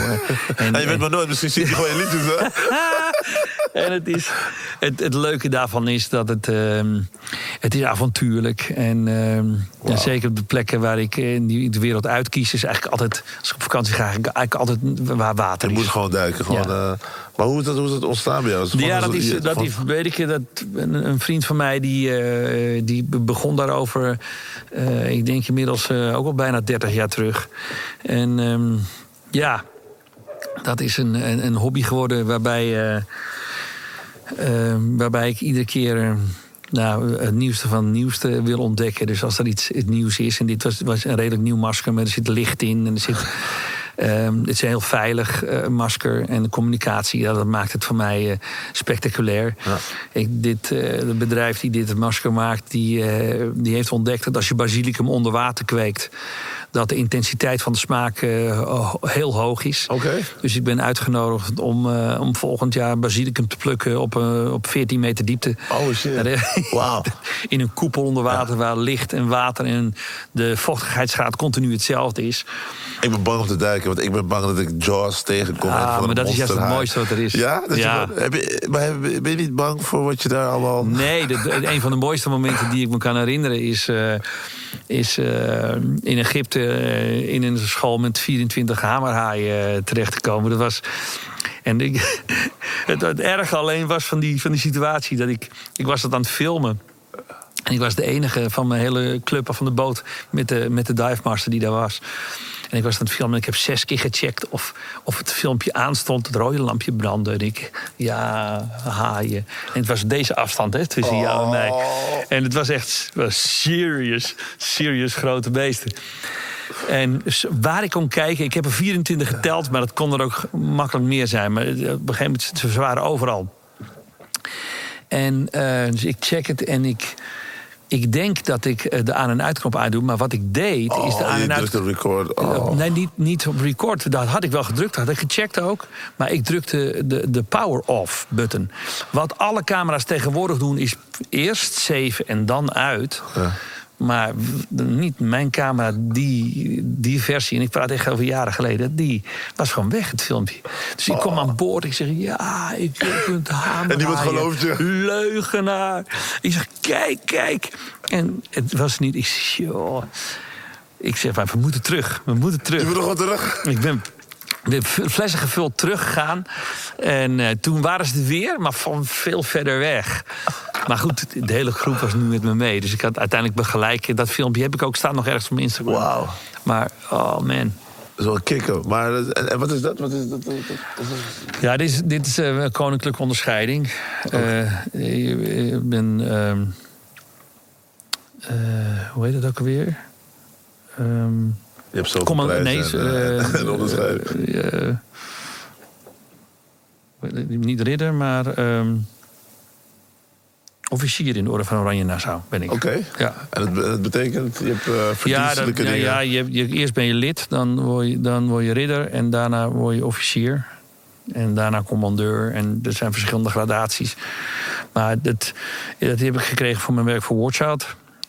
en, ja, je weet maar nooit, misschien ziet hij gewoon je liedjes, hè? En het, is, het, het leuke daarvan is dat het, uh, het is avontuurlijk. En, uh, wow. en zeker op de plekken waar ik in de wereld uitkies... is eigenlijk altijd, als ik op vakantie ga, eigenlijk altijd waar water is. Je moet gewoon duiken. Gewoon, ja. uh, maar hoe is, dat, hoe is dat ontstaan bij jou? Is ja, dat, is, dat is, weet ik, dat, een, een vriend van mij die, uh, die begon daarover... Uh, ik denk inmiddels uh, ook al bijna dertig jaar terug. En um, ja, dat is een, een, een hobby geworden waarbij... Uh, Uh, waarbij ik iedere keer uh, nou, het nieuwste van het nieuwste wil ontdekken. Dus als er iets het nieuws is... en dit was, was een redelijk nieuw masker, maar er zit licht in... en er zit, um, het is een heel veilig uh, masker en de communicatie... Ja, dat maakt het voor mij uh, spectaculair. Ja. Ik, dit, uh, het bedrijf die dit masker maakt, die, uh, die heeft ontdekt... dat als je basilicum onder water kweekt... dat de intensiteit van de smaak uh, heel hoog is. Okay. Dus ik ben uitgenodigd om, uh, om volgend jaar basilicum te plukken op, uh, op veertien meter diepte. Oh shit, wow. In een koepel onder water, ja. Waar licht en water en de vochtigheidsgraad continu hetzelfde is. Ik ben bang om te duiken, want ik ben bang dat ik Jaws tegenkom. Ah, maar dat is juist het mooiste wat er is. Ja? Dat ja. Je, heb je, maar ben je niet bang voor wat je daar allemaal... Nee, dat, een van de mooiste momenten die ik me kan herinneren is... Uh, is uh, in Egypte uh, in een school met vierentwintig hamerhaaien uh, terecht te komen. Dat was... En ik, het, het erge alleen was van die, van die situatie... dat ik, ik was dat aan het filmen. En ik was de enige van mijn hele club af van de boot... met de, met de divemaster die daar was. En ik was aan het filmen en ik heb zes keer gecheckt... of, of het filmpje aanstond, het rode lampje brandde. En ik, ja, haaien. En het was deze afstand, hè, tussen oh. jou en mij. En het was echt was serious, serious grote beesten. En waar ik kon kijken, ik heb er vierentwintig geteld... maar dat kon er ook makkelijk meer zijn. Maar op een gegeven moment, ze waren overal. En uh, dus ik check het en ik... Ik denk dat ik de aan- en uitknop aandoe, maar wat ik deed oh, is de aan- en uitknop... record. Oh. Nee, niet, niet op record. Dat had ik wel gedrukt, had ik gecheckt ook. Maar ik drukte de, de power-off-button. Wat alle camera's tegenwoordig doen is eerst save en dan uit. Ja. Maar niet mijn camera, die, die versie. En ik praat echt over jaren geleden. Die was gewoon weg, het filmpje. Dus ik kom oh. aan boord. Ik zeg, ja, ik kunt hamerhaaien. En niemand gelooft je. Leugenaar. Ik zeg, kijk, kijk. En het was niet. Ik zeg, joh. Ik zeg, maar we moeten terug. We moeten terug. Je moet nog wat terug. Ik ben... De flessen gevuld teruggegaan. En uh, toen waren ze er weer, maar van veel verder weg. Maar goed, de hele groep was nu met me mee. Dus ik had uiteindelijk begeleid. Dat filmpje heb ik ook staan nog ergens op mijn Instagram. Wauw. Maar, oh man. Dat is wel kicken. Maar en wat is dat? Wat is dat? Ja, dit is, dit is uh, koninklijke onderscheiding. Okay. Uh, ik ben... Um, uh, hoe heet dat ook alweer? Um, Je hebt zoveel prijzen ineens, en, uh, en onderscheiden. Uh, uh, uh, niet ridder, maar um, officier in de orde van Oranje-Nassau ben ik. Oké, okay. Ja. En dat, dat betekent, je hebt uh, verdienstelijke ja, dat, dingen. Ja, ja, je, je, eerst ben je lid, dan word je, dan word je ridder en daarna word je officier. En daarna commandeur. En er zijn verschillende gradaties. Maar dat, dat heb ik gekregen voor mijn werk voor War Child.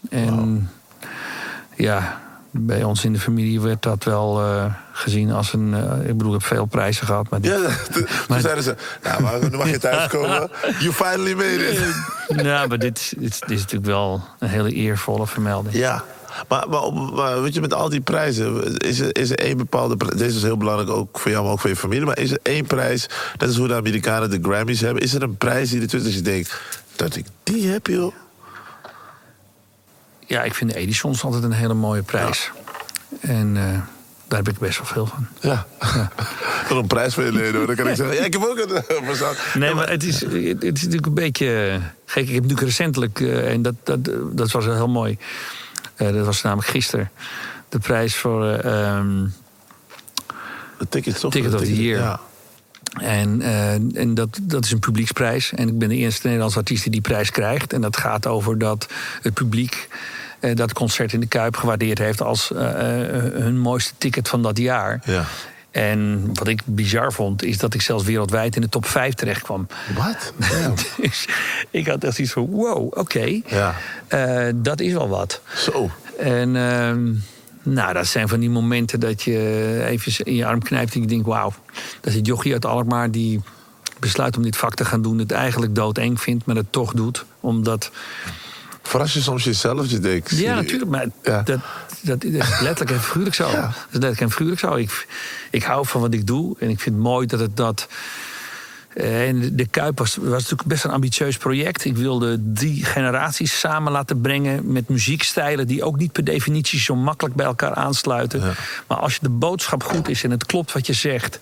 En wow. ja... Bij ons in de familie werd dat wel uh, gezien als een... Uh, ik bedoel, ik heb veel prijzen gehad. Maar dit, ja, toen maar zeiden ze... Nou, maar nu mag je thuiskomen. You finally made it. Nou, maar dit, dit, dit is natuurlijk wel een hele eervolle vermelding. Ja, maar, maar, maar weet je, met al die prijzen... Is er, is er één bepaalde prijs... Deze is heel belangrijk, ook voor jou, maar ook voor je familie. Maar is er één prijs... Dat is hoe de Amerikanen de Grammys hebben. Is er een prijs die ertussen... Dat je denkt, dat ik die heb, joh. Ja, ik vind de Edisons altijd een hele mooie prijs. Ja. En uh, daar heb ik best wel veel van. Ja, ja. Wat een prijs voor je leden, hoor. Dan kan ik zeggen, ja, ik heb ook een verzaal. Nee, maar het is, het is natuurlijk een beetje gek. Ik heb natuurlijk recentelijk, uh, en dat, dat, dat was heel mooi... Uh, dat was namelijk gisteren, de prijs voor... Uh, um, de ticket, toch? Ticket of the Year. Ja. En, uh, en dat, dat is een publieksprijs. En ik ben de eerste Nederlandse artiest die die prijs krijgt. En dat gaat over dat het publiek uh, dat concert in de Kuip gewaardeerd heeft... als uh, uh, hun mooiste ticket van dat jaar. Ja. En wat ik bizar vond, is dat ik zelfs wereldwijd in de top vijf terecht kwam. Wat? Dus ik had echt iets van, wow, oké. Okay. Ja. Uh, dat is wel wat. Zo. En uh, nou, dat zijn van die momenten dat je even in je arm knijpt en je denkt, wauw. Dat is het jochie uit Alkmaar die besluit om dit vak te gaan doen. Het eigenlijk doodeng vindt, maar het toch doet. Omdat... Verras je soms jezelf, je denkt... Ja, natuurlijk, maar ja. Dat, dat is letterlijk en figuurlijk zo. Ja. Dat is letterlijk en figuurlijk zo. Ik, ik hou van wat ik doe en ik vind het mooi dat het dat... En de Kuip was, was natuurlijk best een ambitieus project. Ik wilde drie generaties samen laten brengen met muziekstijlen... die ook niet per definitie zo makkelijk bij elkaar aansluiten. Ja. Maar als de boodschap goed is en het klopt wat je zegt...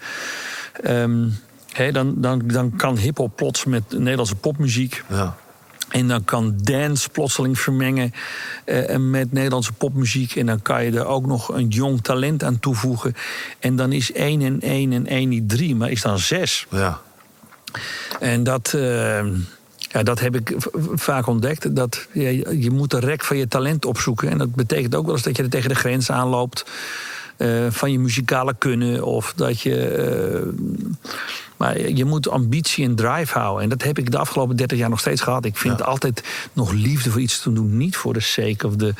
Um, hey, dan, dan, dan kan hiphop plots met Nederlandse popmuziek... Ja. En dan kan dance plotseling vermengen uh, met Nederlandse popmuziek. En dan kan je er ook nog een jong talent aan toevoegen. En dan is één en één en één niet drie, maar is dan zes. Ja. En dat, uh, ja, dat heb ik v- vaak ontdekt. Dat, ja, je moet de rek van je talent opzoeken. En dat betekent ook wel eens dat je er tegen de grens aanloopt... Uh, van je muzikale kunnen of dat je... Uh, maar je moet ambitie en drive houden. En dat heb ik de afgelopen dertig jaar nog steeds gehad. Ik vind ja. altijd nog liefde voor iets te doen. Niet voor de sake of de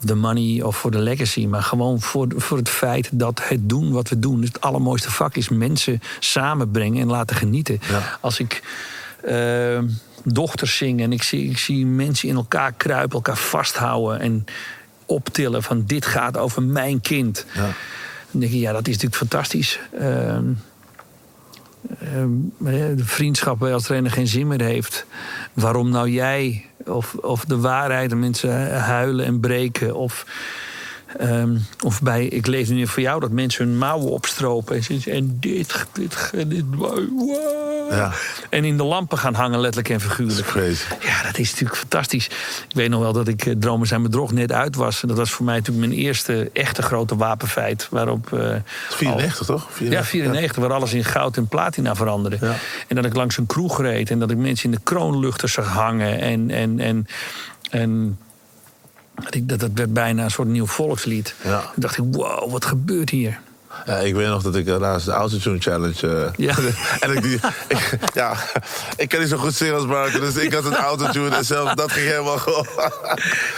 de money of voor de legacy. Maar gewoon voor, voor het feit dat het doen wat we doen... het allermooiste vak is mensen samenbrengen en laten genieten. Ja. Als ik... Uh, dochters zing en ik zie, ik zie mensen in elkaar kruipen... elkaar vasthouden en... optillen van dit gaat over mijn kind. Ja. Dan denk je, ja, dat is natuurlijk fantastisch. Uh, uh, de vriendschap bij als trainer geen zin meer heeft. Waarom nou jij of, of de waarheid en mensen huilen en breken of um, of bij ik leef nu voor jou dat mensen hun mouwen opstropen en, en dit dit dit wow. Ja. En in de lampen gaan hangen, letterlijk en figuurlijk. Dat is crazy. Ja, dat is natuurlijk fantastisch. Ik weet nog wel dat ik Dromen zijn bedrog net uit was. En dat was voor mij natuurlijk mijn eerste echte grote wapenfeit. Waarop, uh, vierennegentig, al, toch? vierennegentig, ja, vierennegentig, ja. Waar alles in goud en platina veranderde. Ja. En dat ik langs een kroeg reed. En dat ik mensen in de kroonluchters zag hangen. En, en, en, en dat, dat werd bijna een soort nieuw volkslied. Ja. Toen dacht ik, wow, wat gebeurt hier? Ja, ik weet nog dat ik naast de Autotune Challenge... Uh, ja. en ik, die, ik, ja, ik kan niet zo goed zingen als Marco, dus ik had een autotune en zelf, dat ging helemaal gewoon.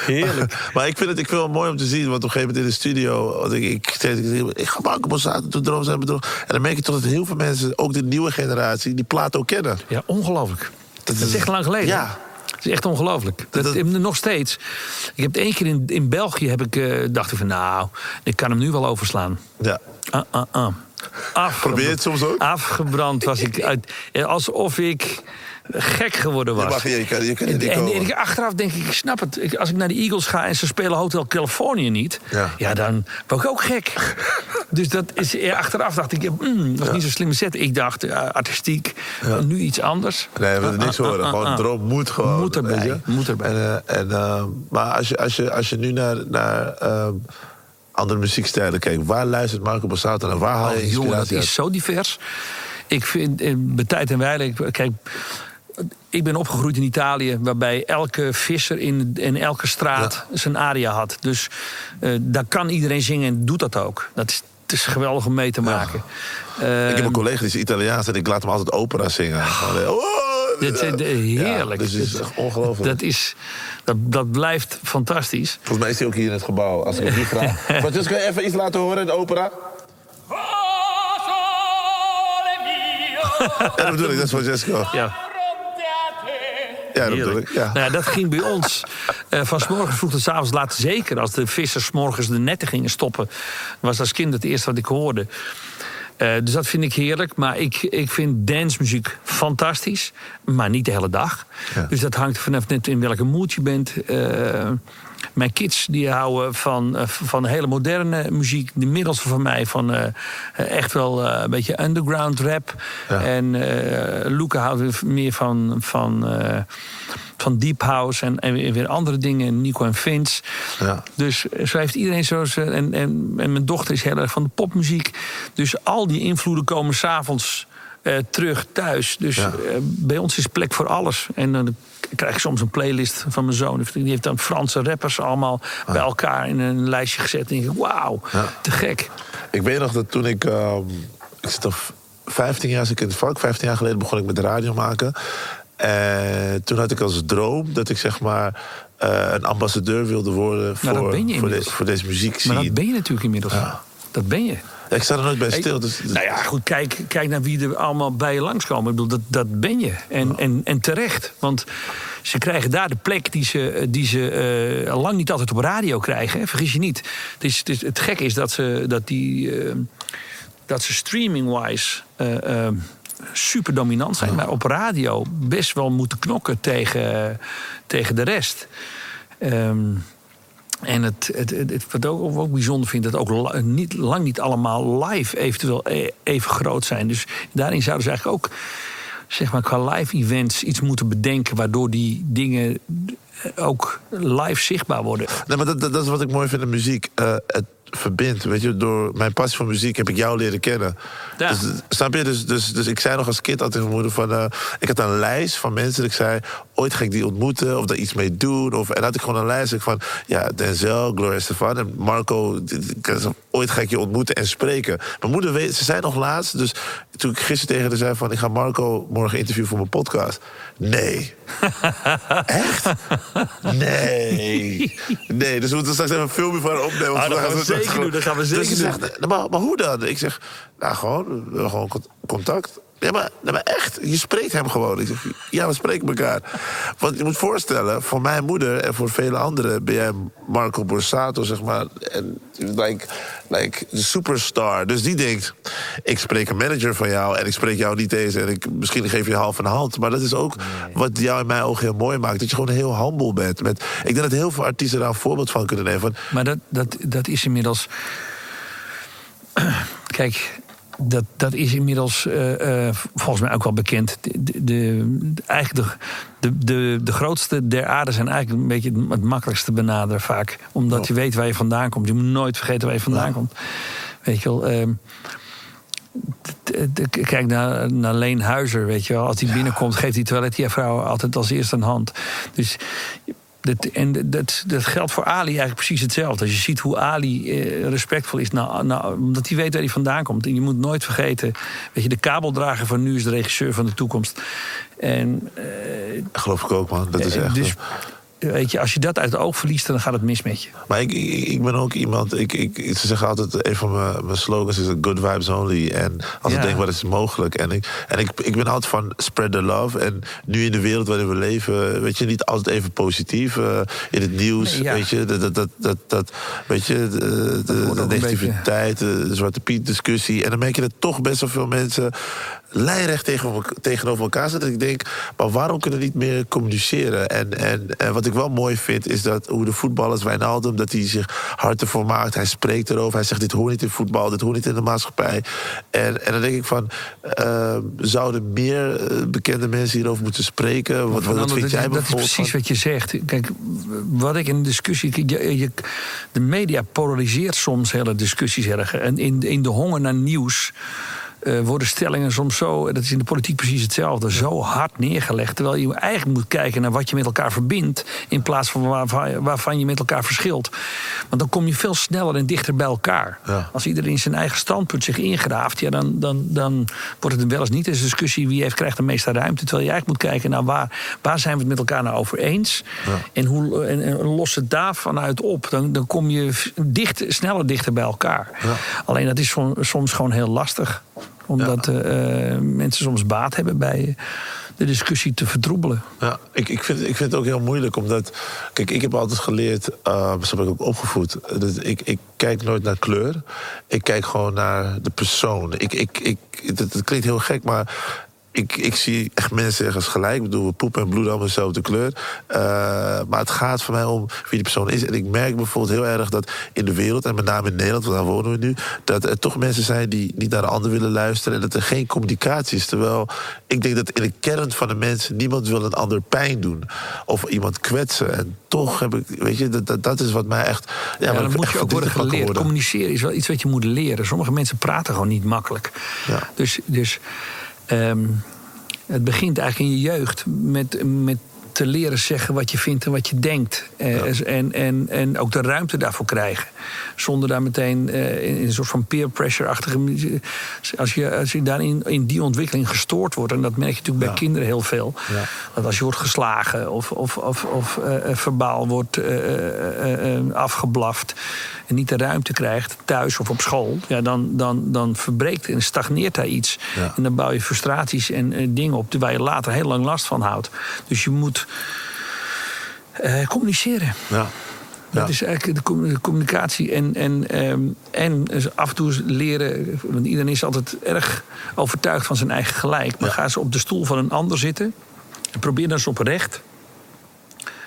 Heerlijk. Maar ik vind, het, ik vind het mooi om te zien, want op een gegeven moment in de studio... Want ik, ik, ik, ik, ik ga Marco Borsato toen Dromen zijn bedrog. En dan merk je toch dat heel veel mensen, ook de nieuwe generatie, die plaat ook kennen. Ja, ongelooflijk. Dat, dat is echt lang geleden. Ja. Het is echt ongelooflijk. Dat, dat, nog steeds. Ik heb het één keer in, in België heb ik, uh, dacht ik van... nou, ik kan hem nu wel overslaan. Ja. Uh, uh, uh. Afgebrand, probeer het soms ook. Afgebrand was ik. Uit, alsof ik gek geworden was. Je mag, je kan, je kan en, en, en achteraf denk ik, ik snap het. Ik, als ik naar de Eagles ga en ze spelen Hotel California niet... ja, ja dan word ik ook gek. Dus dat is, achteraf dacht ik, mm, dat was ja. niet zo'n slimme zet. Ik dacht, uh, artistiek, ja. nu iets anders. Nee, we willen niks horen. Ah, ah, ah, gewoon droom moet gewoon. Moet erbij. Moet erbij. En, uh, en, uh, maar als je, als, je, als je nu naar... naar uh, andere muziekstijlen kijken. Waar luistert Marco Borsato en waar haal je inspiratie uit? Dat is zo divers. Ik vind, bij tijd en wijle... Kijk, ik ben opgegroeid in Italië... waarbij elke visser in, in elke straat ja. zijn aria had. Dus uh, daar kan iedereen zingen en doet dat ook. Dat is, het is geweldig om mee te maken. Ja. Uh, ik heb een collega die is Italiaans... en ik laat hem altijd opera zingen. Oh. Dat is heerlijk. Ja, dus is echt ongelooflijk. Dat, is, dat, dat blijft fantastisch. Volgens mij is hij ook hier in het gebouw, als ik het niet vraag. Maar dus kun je even iets laten horen in de opera? Ja, dat bedoel ik, dat is Francesco. Ja. Ja, dat bedoel ik. Ja. Nou ja, dat ging bij ons uh, van 's morgens vroeg tot 's avonds laat. Zeker als de vissers 's morgens de netten gingen stoppen. Was als kind het eerste wat ik hoorde. Uh, dus dat vind ik heerlijk. Maar ik, ik vind dancemuziek fantastisch. Maar niet de hele dag. Ja. Dus dat hangt vanaf net in welke mood je bent. Uh, Mijn kids die houden van, van hele moderne muziek. De middelste van mij van uh, echt wel uh, een beetje underground rap. Ja. En uh, Luca houdt meer van... van uh, van Deep House en, en weer andere dingen. Nico en Vince. Ja. Dus zo heeft iedereen zo zijn... En, en, en mijn dochter is heel erg van de popmuziek. Dus al die invloeden komen s'avonds uh, terug thuis. Dus ja. uh, bij ons is plek voor alles. En dan uh, krijg ik soms een playlist van mijn zoon. Die heeft dan Franse rappers allemaal ja. bij elkaar in een lijstje gezet. En ik denk, wauw, ja. te gek. Ik weet nog dat toen ik... Uh, ik zit al vijftien jaar als ik in het vak. vijftien jaar geleden begon ik met radio maken. En toen had ik als droom dat ik zeg maar uh, een ambassadeur wilde worden voor, nou, voor, de, voor deze muziek. Maar dat ben je natuurlijk inmiddels. Ja. Dat ben je. Ja, ik sta er nooit bij stil. Dus, dus... Nou ja, goed, kijk, kijk naar wie er allemaal bij je langskomen. Ik bedoel, dat, dat ben je. En, ja. en, en terecht. Want ze krijgen daar de plek die ze, die ze uh, lang niet altijd op radio krijgen. Hè? Vergis je niet. Het, is, het, is, het gekke is dat ze, dat die, uh, dat ze streaming-wise... Uh, uh, super dominant zijn, maar op radio best wel moeten knokken tegen, tegen de rest. Um, en het, het, het, wat ik ook, ook bijzonder vind, dat ook niet, lang niet allemaal live eventueel even groot zijn. Dus daarin zouden ze eigenlijk ook zeg maar, qua live events iets moeten bedenken, waardoor die dingen ook live zichtbaar worden. Nee, maar dat, dat, dat is wat ik mooi vind aan muziek. Uh, het verbindt, weet je, door mijn passie voor muziek heb ik jou leren kennen. Ja. Dus, snap je? Dus, dus, dus ik zei nog als kind altijd mijn moeder van, uh, ik had een lijst van mensen dat ik zei, ooit ga ik die ontmoeten of daar iets mee doen. Of, en dan had ik gewoon een lijst van, ja, Denzel, Gloria Estefan en Marco, ooit ga ik je ontmoeten en spreken. Mijn moeder weet, ze zei nog laatst, dus toen ik gisteren tegen haar zei van, ik ga Marco morgen interviewen voor mijn podcast. Nee. Echt? Nee. Nee, dus we moeten straks even een filmpje van haar opnemen. Ah, dat gaan we zeker doen, dat gaan we zeker dus doen. Zegt, maar, maar hoe dan? Ik zeg, nou gewoon, gewoon contact. Ja, maar, maar echt, je spreekt hem gewoon. Ik zeg, ja, we spreken elkaar. Want je moet voorstellen, voor mijn moeder en voor vele anderen... ben jij Marco Borsato, zeg maar, en, like, like de superstar. Dus die denkt, ik spreek een manager van jou... en ik spreek jou niet eens en ik, misschien geef je half een hand. Maar dat is ook nee. wat jou in mijn ogen heel mooi maakt. Dat je gewoon heel humble bent. Met, ik denk dat heel veel artiesten daar een voorbeeld van kunnen nemen. Van, maar dat, dat, dat is inmiddels... Kijk... Dat, dat is inmiddels uh, uh, volgens mij ook wel bekend. De, de, de, eigenlijk de, de, de grootste der aarde zijn eigenlijk een beetje het makkelijkste benaderen vaak. Omdat oh. je weet waar je vandaan komt. Je moet nooit vergeten waar je vandaan ja. komt. Weet je wel... Uh, Kijk naar, naar Leen Huizer, weet je wel. Als die ja. binnenkomt, geeft die toiletjuffrouw altijd als eerste een hand. Dus... Dat, en dat, dat geldt voor Ali eigenlijk precies hetzelfde. Als je ziet hoe Ali eh, respectvol is, nou, nou, omdat hij weet waar hij vandaan komt. En je moet nooit vergeten, weet je, de kabeldrager van nu is de regisseur van de toekomst. En, eh, geloof ik ook, man. Dat is echt... Dus, weet je, als je dat uit het oog verliest, dan gaat het mis met je. Maar ik, ik, ik ben ook iemand... Ik, ik, ze zeggen altijd, een van mijn, mijn slogans is... good vibes only. En als ja. ik denk, wat is mogelijk? En, ik, en ik, ik ben altijd van spread the love. En nu in de wereld waarin we leven... weet je, niet altijd even positief. Uh, in het nieuws, ja. weet je... dat, dat, dat, dat, weet je, de, de, dat de negativiteit, de Zwarte Piet discussie. En dan merk je dat toch best wel veel mensen... lijnrecht tegenover elkaar zitten. Ik denk, maar waarom kunnen we niet meer communiceren? En, en, en wat ik wel mooi vind, is dat hoe de voetballers Wijnaldum... dat hij zich hard ervoor maakt. Hij spreekt erover. Hij zegt, dit hoort niet in voetbal. Dit hoort niet in de maatschappij. En, en dan denk ik van, uh, zouden meer bekende mensen hierover moeten spreken? Wat, wat, wat vind jij bijvoorbeeld? Dat is precies wat je zegt. Kijk, wat ik in de discussie... Je, je, de media polariseert soms hele discussies erg. En in, in de honger naar nieuws... Uh, worden stellingen soms zo, dat is in de politiek precies hetzelfde, zo hard neergelegd. Terwijl je eigenlijk moet kijken naar wat je met elkaar verbindt... in plaats van waar, waarvan je met elkaar verschilt. Want dan kom je veel sneller en dichter bij elkaar. Ja. Als iedereen zijn eigen standpunt zich ingraaft... Ja, dan, dan, dan wordt het wel eens niet eens een discussie... wie heeft krijgt de meeste ruimte. Terwijl je eigenlijk moet kijken naar waar, waar zijn we het met elkaar nou over eens. Ja. En, hoe, en, en los het daarvan uit op. Dan, dan kom je dicht, sneller dichter bij elkaar. Ja. Alleen dat is som, soms gewoon heel lastig... Omdat ja. uh, mensen soms baat hebben bij de discussie te vertroebelen. Ja, ik, ik, vind, ik vind het ook heel moeilijk, omdat... Kijk, ik heb altijd geleerd, uh, zo ben ik ook opgevoed... Dat ik, ik kijk nooit naar kleur. Ik kijk gewoon naar de persoon. Ik, ik, ik, dat, dat klinkt heel gek, maar... Ik, ik zie echt mensen ergens gelijk. Ik bedoel, we poepen en bloeden allemaal dezelfde kleur. Uh, maar het gaat voor mij om wie die persoon is. En ik merk bijvoorbeeld heel erg dat in de wereld... en met name in Nederland, want daar wonen we nu... dat er toch mensen zijn die niet naar de ander willen luisteren... en dat er geen communicatie is. Terwijl ik denk dat in de kern van de mensen... niemand wil een ander pijn doen. Of iemand kwetsen. En toch heb ik... Weet je, dat, dat, dat is wat mij echt... Ja, ja dan moet je ook worden geleerd. Worden. Communiceren is wel iets wat je moet leren. Sommige mensen praten gewoon niet makkelijk. Ja. Dus... dus Um, het begint eigenlijk in je jeugd met, met te leren zeggen wat je vindt en wat je denkt. Uh, ja. en, en, en ook de ruimte daarvoor krijgen. Zonder daar meteen uh, in, in een soort van peer pressure-achtige... Als je, als je daarin in die ontwikkeling gestoord wordt... en dat merk je natuurlijk ja. bij kinderen heel veel... Ja. dat als je wordt geslagen of, of, of, of uh, verbaal wordt uh, uh, uh, afgeblaft... en niet de ruimte krijgt, thuis of op school... Ja, dan, dan, dan verbreekt en stagneert daar iets. Ja. En dan bouw je frustraties en uh, dingen op... waar je later heel lang last van houdt. Dus je moet... Uh, communiceren. Ja. Ja. Dat is eigenlijk de communicatie. En, en, um, en af en toe leren... Want iedereen is altijd erg overtuigd van zijn eigen gelijk. Maar ja. ga ze op de stoel van een ander zitten... en probeer dan eens oprecht...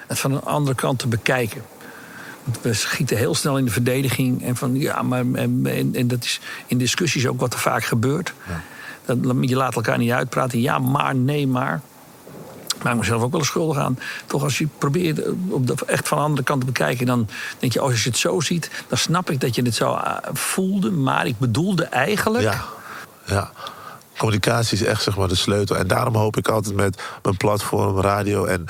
het van een andere kant te bekijken. Want we schieten heel snel in de verdediging. En, van, ja, maar, en, en, en dat is in discussies ook wat er vaak gebeurt. Ja. Dat, je laat elkaar niet uitpraten. Ja, maar, nee, maar... Ik maak mezelf ook wel eens schuldig aan. Toch als je probeert op de, echt van de andere kant te bekijken... dan denk je, als je het zo ziet... dan snap ik dat je het zo voelde. Maar ik bedoelde eigenlijk... Ja, ja. Communicatie is echt zeg maar de sleutel. En daarom hoop ik altijd met mijn platform, radio... en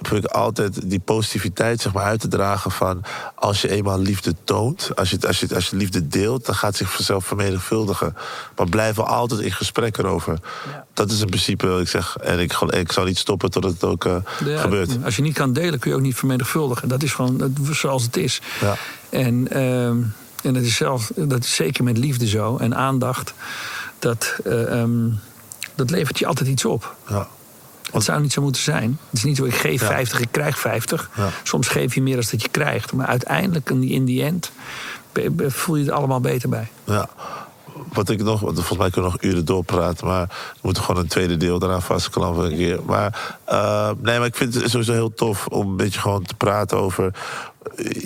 probeer ik altijd die positiviteit zeg maar, uit te dragen van... als je eenmaal liefde toont, als je, als je, als je liefde deelt... dan gaat het zich vanzelf vermenigvuldigen. Maar blijven altijd in gesprek erover. Ja. Dat is in principe wat ik zeg. En ik, ik zal niet stoppen totdat het ook uh, ja, gebeurt. Als je niet kan delen, kun je ook niet vermenigvuldigen. Dat is gewoon dat, zoals het is. Ja. En, uh, en dat, is zelf, dat is zeker met liefde zo en aandacht. Dat, uh, um, dat levert je altijd iets op. Ja. Het zou niet zo moeten zijn. Het is niet zo, ik geef ja. vijftig, ik krijg vijftig. Ja. Soms geef je meer dan dat je krijgt. Maar uiteindelijk, in die end, voel je het allemaal beter bij. Ja. Wat ik nog, volgens mij kunnen we nog uren doorpraten... maar we moeten gewoon een tweede deel daaraan vastklampen een keer. Maar, uh, nee, maar ik vind het sowieso heel tof om een beetje gewoon te praten over...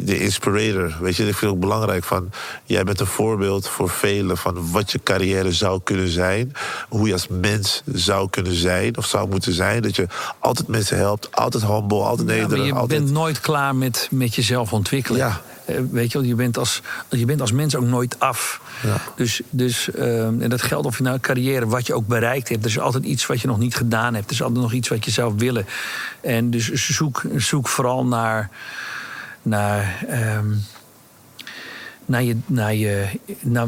de inspirator, weet je, ik vind het ook belangrijk van... jij bent een voorbeeld voor velen van wat je carrière zou kunnen zijn... hoe je als mens zou kunnen zijn of zou moeten zijn... dat je altijd mensen helpt, altijd humble, altijd nederig... Ja, je altijd... bent nooit klaar met, met jezelf ontwikkelen. Ja. Uh, weet je wel, je bent als, je bent als mens ook nooit af. Ja. Dus, dus uh, en dat geldt of je nou carrière, wat je ook bereikt hebt... er is altijd iets wat je nog niet gedaan hebt. Er is altijd nog iets wat je zou willen. En dus zoek, zoek vooral naar... Naar, um, naar, je, naar, je, naar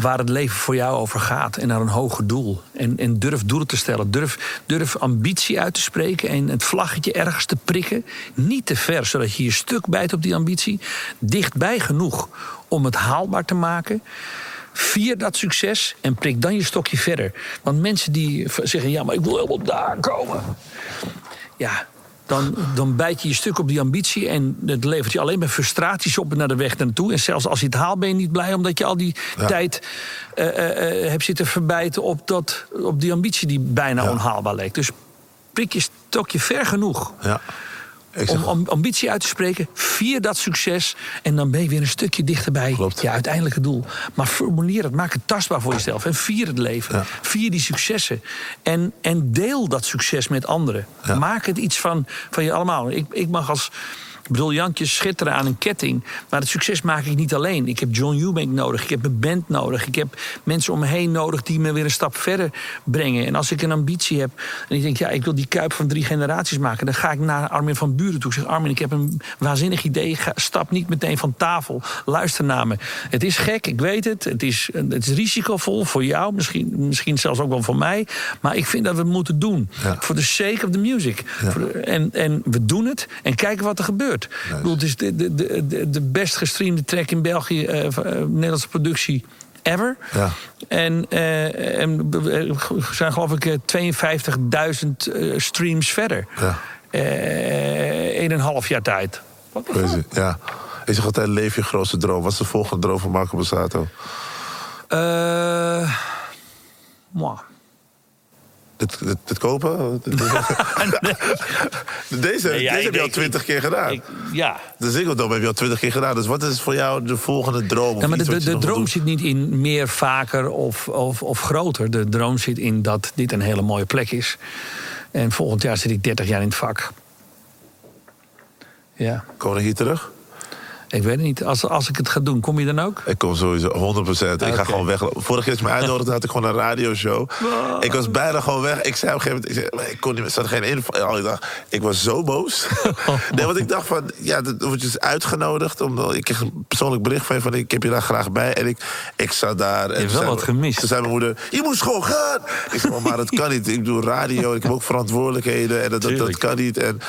waar het leven voor jou over gaat. En naar een hoger doel. En, en durf doelen te stellen. Durf, durf ambitie uit te spreken. En het vlaggetje ergens te prikken. Niet te ver, zodat je je stuk bijt op die ambitie. Dichtbij genoeg om het haalbaar te maken. Vier dat succes en prik dan je stokje verder. Want mensen die zeggen... ja, maar ik wil helemaal daar komen. Ja... Dan, dan bijt je je stuk op die ambitie... en het levert je alleen maar frustraties op naar de weg naartoe. En zelfs als je het haalt ben je niet blij... omdat je al die ja. tijd uh, uh, hebt zitten verbijten op, dat, op die ambitie... die bijna ja. onhaalbaar leek. Dus prik je stokje ver genoeg... Ja. Om, om ambitie uit te spreken, vier dat succes... en dan ben je weer een stukje dichterbij je ja, uiteindelijke doel. Maar formuleer het, maak het tastbaar voor jezelf. En vier het leven, ja. vier die successen. En, en deel dat succes met anderen. Ja. Maak het iets van, van je allemaal. Ik, ik mag als briljantje schitteren aan een ketting... maar het succes maak ik niet alleen. Ik heb John Ewbank nodig, ik heb een band nodig... ik heb mensen om me heen nodig die me weer een stap verder brengen. En als ik een ambitie heb en ik denk... ja, ik wil die Kuip van drie generaties maken... dan ga ik naar Armin van Buuren toe. Ik zeg, Armin, ik heb een waanzinnig idee. Stap niet meteen van tafel. Luister naar me. Het is gek, ik weet het. Het is, het is risicovol voor jou, misschien, misschien zelfs ook wel voor mij... maar ik vind dat we het moeten doen. Ja. For the sake of the music. Ja. En, en we doen het en kijken wat er gebeurt. Nice. Ik bedoel, het is de, de, de, de best gestreamde track in België, uh, uh, Nederlandse productie ever. Ja. En, uh, en we zijn geloof ik tweeënvijftigduizend uh, streams verder. Ja. Uh, in een half jaar tijd. Wat crazy, ja. Ik zeg altijd, leef je grootste droom. Wat is de volgende droom van Marco Borsato? Uh, Het, het, het kopen? Nee. Deze, nee, ja, deze heb je denk, al twintig keer gedaan. Ik, ja. De Ziggo Dome heb je al twintig keer gedaan. Dus wat is voor jou de volgende droom? Ja, maar de, de, de droom doet? Zit niet in meer, vaker of, of, of groter. De droom zit in dat dit een hele mooie plek is. En volgend jaar zit ik dertig jaar in het vak. Ja. Kom ik hier terug? Ik weet het niet. Als, als ik het ga doen, kom je dan ook? Ik kom sowieso, honderd procent. Okay. Ik ga gewoon weg. Vorige keer is me uitnodigd, had ik gewoon een radioshow. Wow. Ik was bijna gewoon weg. Ik zei op een gegeven moment, ik, zei, ik kon niet, er zat geen inval. Ik, dacht, ik was zo boos. Nee, want ik dacht van, ja, dan word je uitgenodigd. Omdat ik kreeg een persoonlijk bericht van je, van ik heb je daar graag bij. En ik, ik zat daar. En je hebt wel wat gemist. Toen zei mijn moeder, je moest gewoon gaan. Ik zei, maar dat kan niet. Ik doe radio, ik heb ook verantwoordelijkheden. En dat, dat, dat kan niet. En...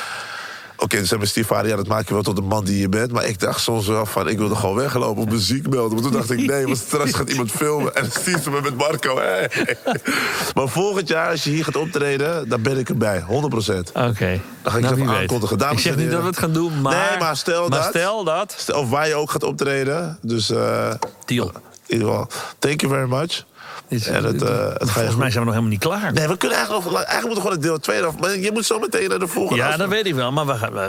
Oké, okay, dus zei mijn stiefvader, ja, dat maakt je wel tot de man die je bent. Maar ik dacht soms wel van, ik wilde gewoon weglopen op muziek melden. Maar toen dacht ik, nee, want straks gaat iemand filmen. En dan stiefde me met Marco. Hey. Maar volgend jaar, als je hier gaat optreden, dan ben ik erbij, honderd procent. Oké. Okay. Dan ga ik nou, zelf aankondigen. Dames ik zeg niet dat we het gaan doen, maar... Nee, maar stel, maar dat, stel dat... Stel, of waar je ook gaat optreden. Dus... Uh, Deal. In ieder geval, thank you very much. Is, en het, uh, het volgens mij goed. Zijn we nog helemaal niet klaar. Nee, we kunnen eigenlijk nog... Eigenlijk moeten we gewoon het deel twee af. Maar je moet zo meteen naar de volgende. Ja, afspraak. Dat weet ik wel. Maar we gaan, we,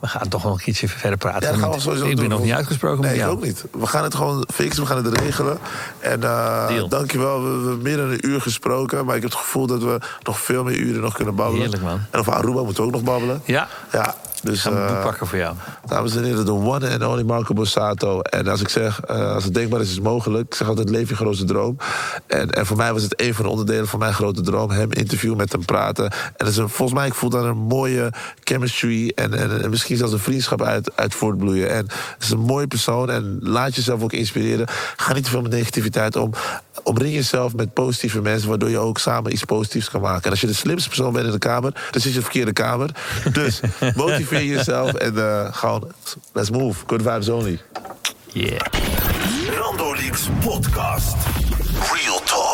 we gaan toch nog ietsje verder praten. Ja, dat gaan we sowieso ik doen. Ben nog niet uitgesproken. Nee, ik ook niet. We gaan het gewoon fixen. We gaan het regelen. En uh, dankjewel. We, we hebben meer dan een uur gesproken. Maar ik heb het gevoel dat we nog veel meer uren nog kunnen babbelen. Heerlijk, man. En over Aruba moeten we ook nog babbelen. Ja. Ja. Dus, gaan we het pakken voor jou. Dames en heren, de one and only Marco Borsato. En als ik zeg, uh, als het denkbaar is, is het mogelijk. Ik zeg altijd, leef je grootste droom. En, en voor mij was het een van de onderdelen van mijn grote droom. Hem interviewen, met hem praten. En dat is een, volgens mij, ik voel daar een mooie chemistry. En, en, en misschien zelfs een vriendschap uit, uit voortbloeien. En het is een mooie persoon. En laat jezelf ook inspireren. Ga niet te veel met negativiteit om. Omring jezelf met positieve mensen, waardoor je ook samen iets positiefs kan maken. En als je de slimste persoon bent in de kamer, dan zit je in de verkeerde kamer. Dus motiveer jezelf en uh, gewoon, let's move. Good vibes only. Yeah. Randoliefs podcast. Real Talk.